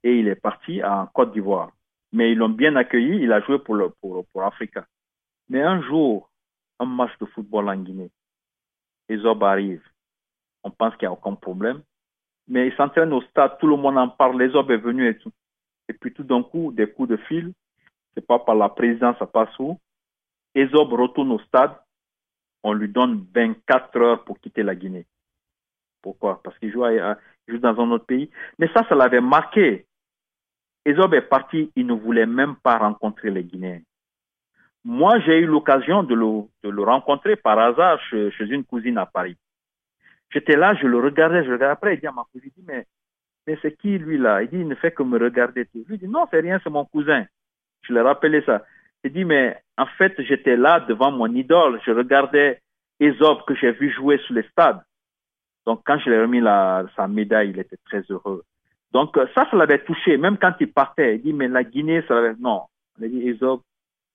et il est parti en Côte d'Ivoire. Mais ils l'ont bien accueilli, il a joué pour Africa. Mais un jour, un match de football en Guinée, Ezob arrive. On pense qu'il n'y a aucun problème, mais il s'entraîne au stade, tout le monde en parle, Ezob est venu et tout. Et puis tout d'un coup, des coups de fil, c'est pas par la présidence, ça passe où? Ezob retourne au stade. On lui donne 24 heures pour quitter la Guinée. Pourquoi? Parce qu'il joue dans un autre pays. Mais ça l'avait marqué. Ezob est parti, il ne voulait même pas rencontrer les Guinéens. Moi, j'ai eu l'occasion de le rencontrer par hasard chez une cousine à Paris. J'étais là, je le regardais. Après, il dit à ma cousine, mais c'est qui lui là? Il dit, il ne fait que me regarder. Je lui dis, non, c'est rien, c'est mon cousin. Je lui ai rappelé ça. Il dit, mais en fait, j'étais là devant mon idole. Je regardais Ezob que j'ai vu jouer sur les stades. Donc, quand je lui ai remis sa médaille, il était très heureux. Donc, ça l'avait touché. Même quand il partait, il dit, mais la Guinée, ça l'avait... Non. Il a dit, Ezob,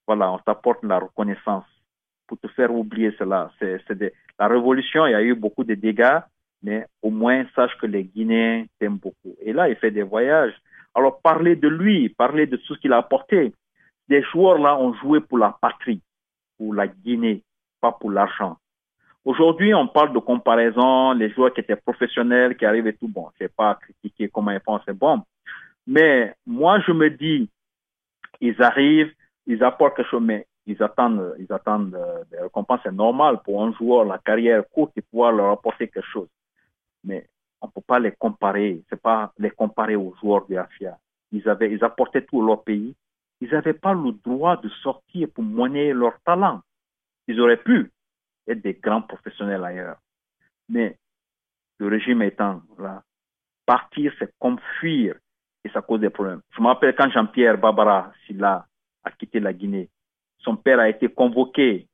voilà, on t'apporte la reconnaissance pour te faire oublier cela. La révolution, il y a eu beaucoup de dégâts, mais au moins, sache que les Guinéens t'aiment beaucoup. Et là, il fait des voyages. Alors, parler de lui, parler de tout ce qu'il a apporté. Des joueurs là ont joué pour la patrie. pour la Guinée, pas pour l'argent. Aujourd'hui, on parle de comparaison, les joueurs qui étaient professionnels, qui arrivent et tout. Bon, je ne vais pas critiquer comment ils font, c'est bon. Mais moi, je me dis, ils arrivent, ils apportent quelque chose, mais ils attendent des récompenses. C'est normal pour un joueur, la carrière courte, de pouvoir leur apporter quelque chose. Mais on ne peut pas les comparer. C'est pas les comparer aux joueurs de la FIA. Ils apportaient tout leur pays. Ils n'avaient pas le droit de sortir pour monnayer leur talent. Ils auraient pu être des grands professionnels ailleurs. Mais le régime étant là, partir, c'est comme fuir. Et ça cause des problèmes. Je me rappelle quand Jean-Pierre Barbara Sylla a quitté la Guinée. Son père a été convoqué,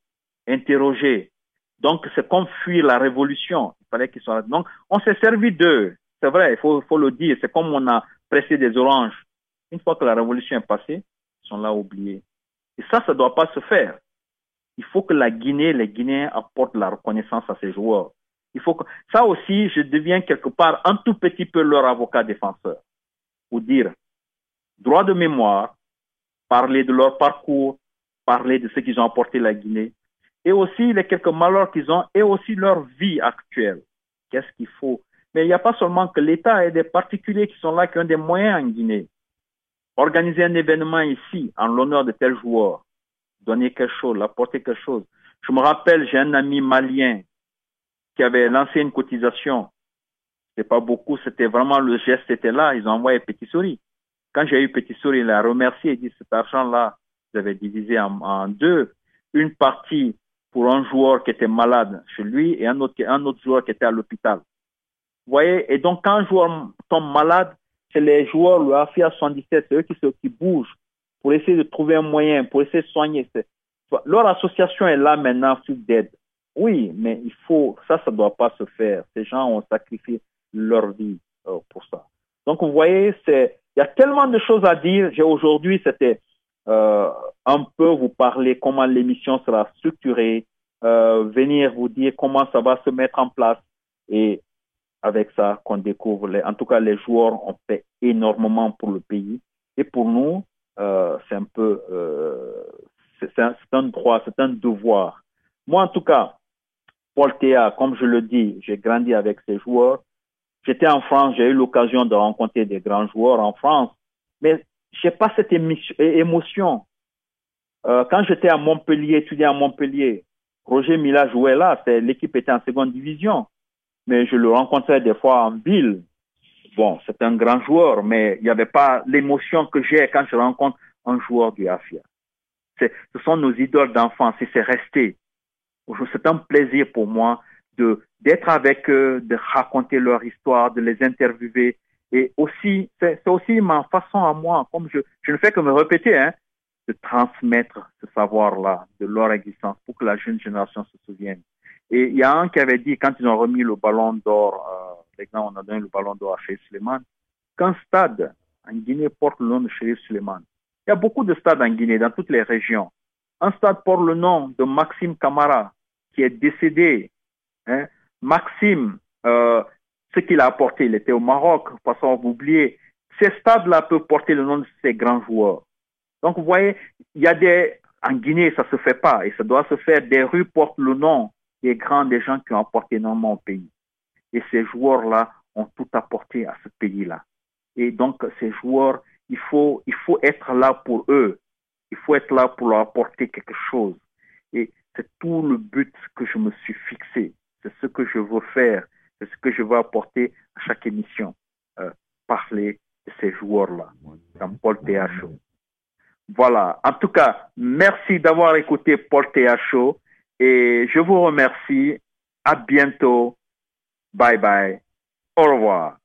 interrogé. Donc, c'est comme fuir la révolution. Il fallait qu'ils soient là. Donc, on s'est servi d'eux. C'est vrai, il faut le dire. C'est comme on a pressé des oranges. Une fois que la révolution est passée, ils sont là oubliés. Et ça, ça ne doit pas se faire. Il faut que la Guinée, les Guinéens apportent la reconnaissance à ces joueurs. Il faut que... Ça aussi, je deviens quelque part un tout petit peu leur avocat défenseur. Ou dire droit de mémoire, parler de leur parcours, parler de ce qu'ils ont apporté à la Guinée, et aussi les quelques malheurs qu'ils ont, et aussi leur vie actuelle. Qu'est-ce qu'il faut? Mais il n'y a pas seulement que l'État et des particuliers qui sont là, qui ont des moyens en Guinée. Organiser un événement ici, en l'honneur de tels joueurs, donner quelque chose, apporter quelque chose. Je me rappelle, j'ai un ami malien qui avait lancé une cotisation. C'était pas beaucoup, c'était vraiment le geste était là, ils ont envoyé Petit Souris. Quand j'ai eu Petit Souris, il a remercié, il dit cet argent-là, ils avaient divisé en deux. Une partie pour un joueur qui était malade chez lui et un autre joueur qui était à l'hôpital. Vous voyez, et donc quand un joueur tombe malade, c'est les joueurs, le AFIA 77, c'est eux qui bougent pour essayer de trouver un moyen, pour essayer de soigner. Leur association est là maintenant, full d'aide. Oui, mais il faut, ça ne doit pas se faire. Ces gens ont sacrifié leur vie pour ça. Donc, vous voyez, il y a tellement de choses à dire. Aujourd'hui, c'était un peu vous parler comment l'émission sera structurée, venir vous dire comment ça va se mettre en place. Et avec ça, qu'on découvre. En tout cas, les joueurs ont fait énormément pour le pays. Et pour nous, c'est un peu... c'est un droit, c'est un devoir. Moi, en tout cas, Paul Théa, comme je le dis, j'ai grandi avec ces joueurs. J'étais en France, j'ai eu l'occasion de rencontrer des grands joueurs en France, mais je n'ai pas cette émotion. Quand j'étais à Montpellier, étudié à Montpellier, Roger Mila jouait là, l'équipe était en seconde division, mais je le rencontrais des fois en ville. Bon, c'est un grand joueur, mais il n'y avait pas l'émotion que j'ai quand je rencontre un joueur du AFIA. Ce sont nos idoles d'enfance et c'est resté. C'est un plaisir pour moi d'être avec eux, de raconter leur histoire, de les interviewer. Et aussi, c'est aussi ma façon à moi, comme je ne fais que me répéter, hein, de transmettre ce savoir-là, de leur existence, pour que la jeune génération se souvienne. Et il y a un qui avait dit, quand ils ont remis le ballon d'or, maintenant on a donné le ballon d'or à Chérif Souleymane, qu'un stade en Guinée porte le nom de Chérif Souleymane. Il y a beaucoup de stades en Guinée, dans toutes les régions. Un stade porte le nom de Maxime Camara, qui est décédé. Hein? Maxime, ce qu'il a apporté, il était au Maroc, passons à oublier. Ces stades-là peuvent porter le nom de ces grands joueurs. Donc, vous voyez, il y a en Guinée, ça se fait pas, et ça doit se faire, des rues portent le nom des grands, des gens qui ont apporté énormément au pays. Et ces joueurs-là ont tout apporté à ce pays-là. Et donc, ces joueurs, il faut être là pour eux. Il faut être là pour leur apporter quelque chose. Et c'est tout le but que je me suis fixé. C'est ce que je veux faire, c'est ce que je veux apporter à chaque émission. Parler de ces joueurs-là, comme Paul Théa Show. Voilà. En tout cas, merci d'avoir écouté Paul Théa Show et je vous remercie. À bientôt. Bye bye. Au revoir.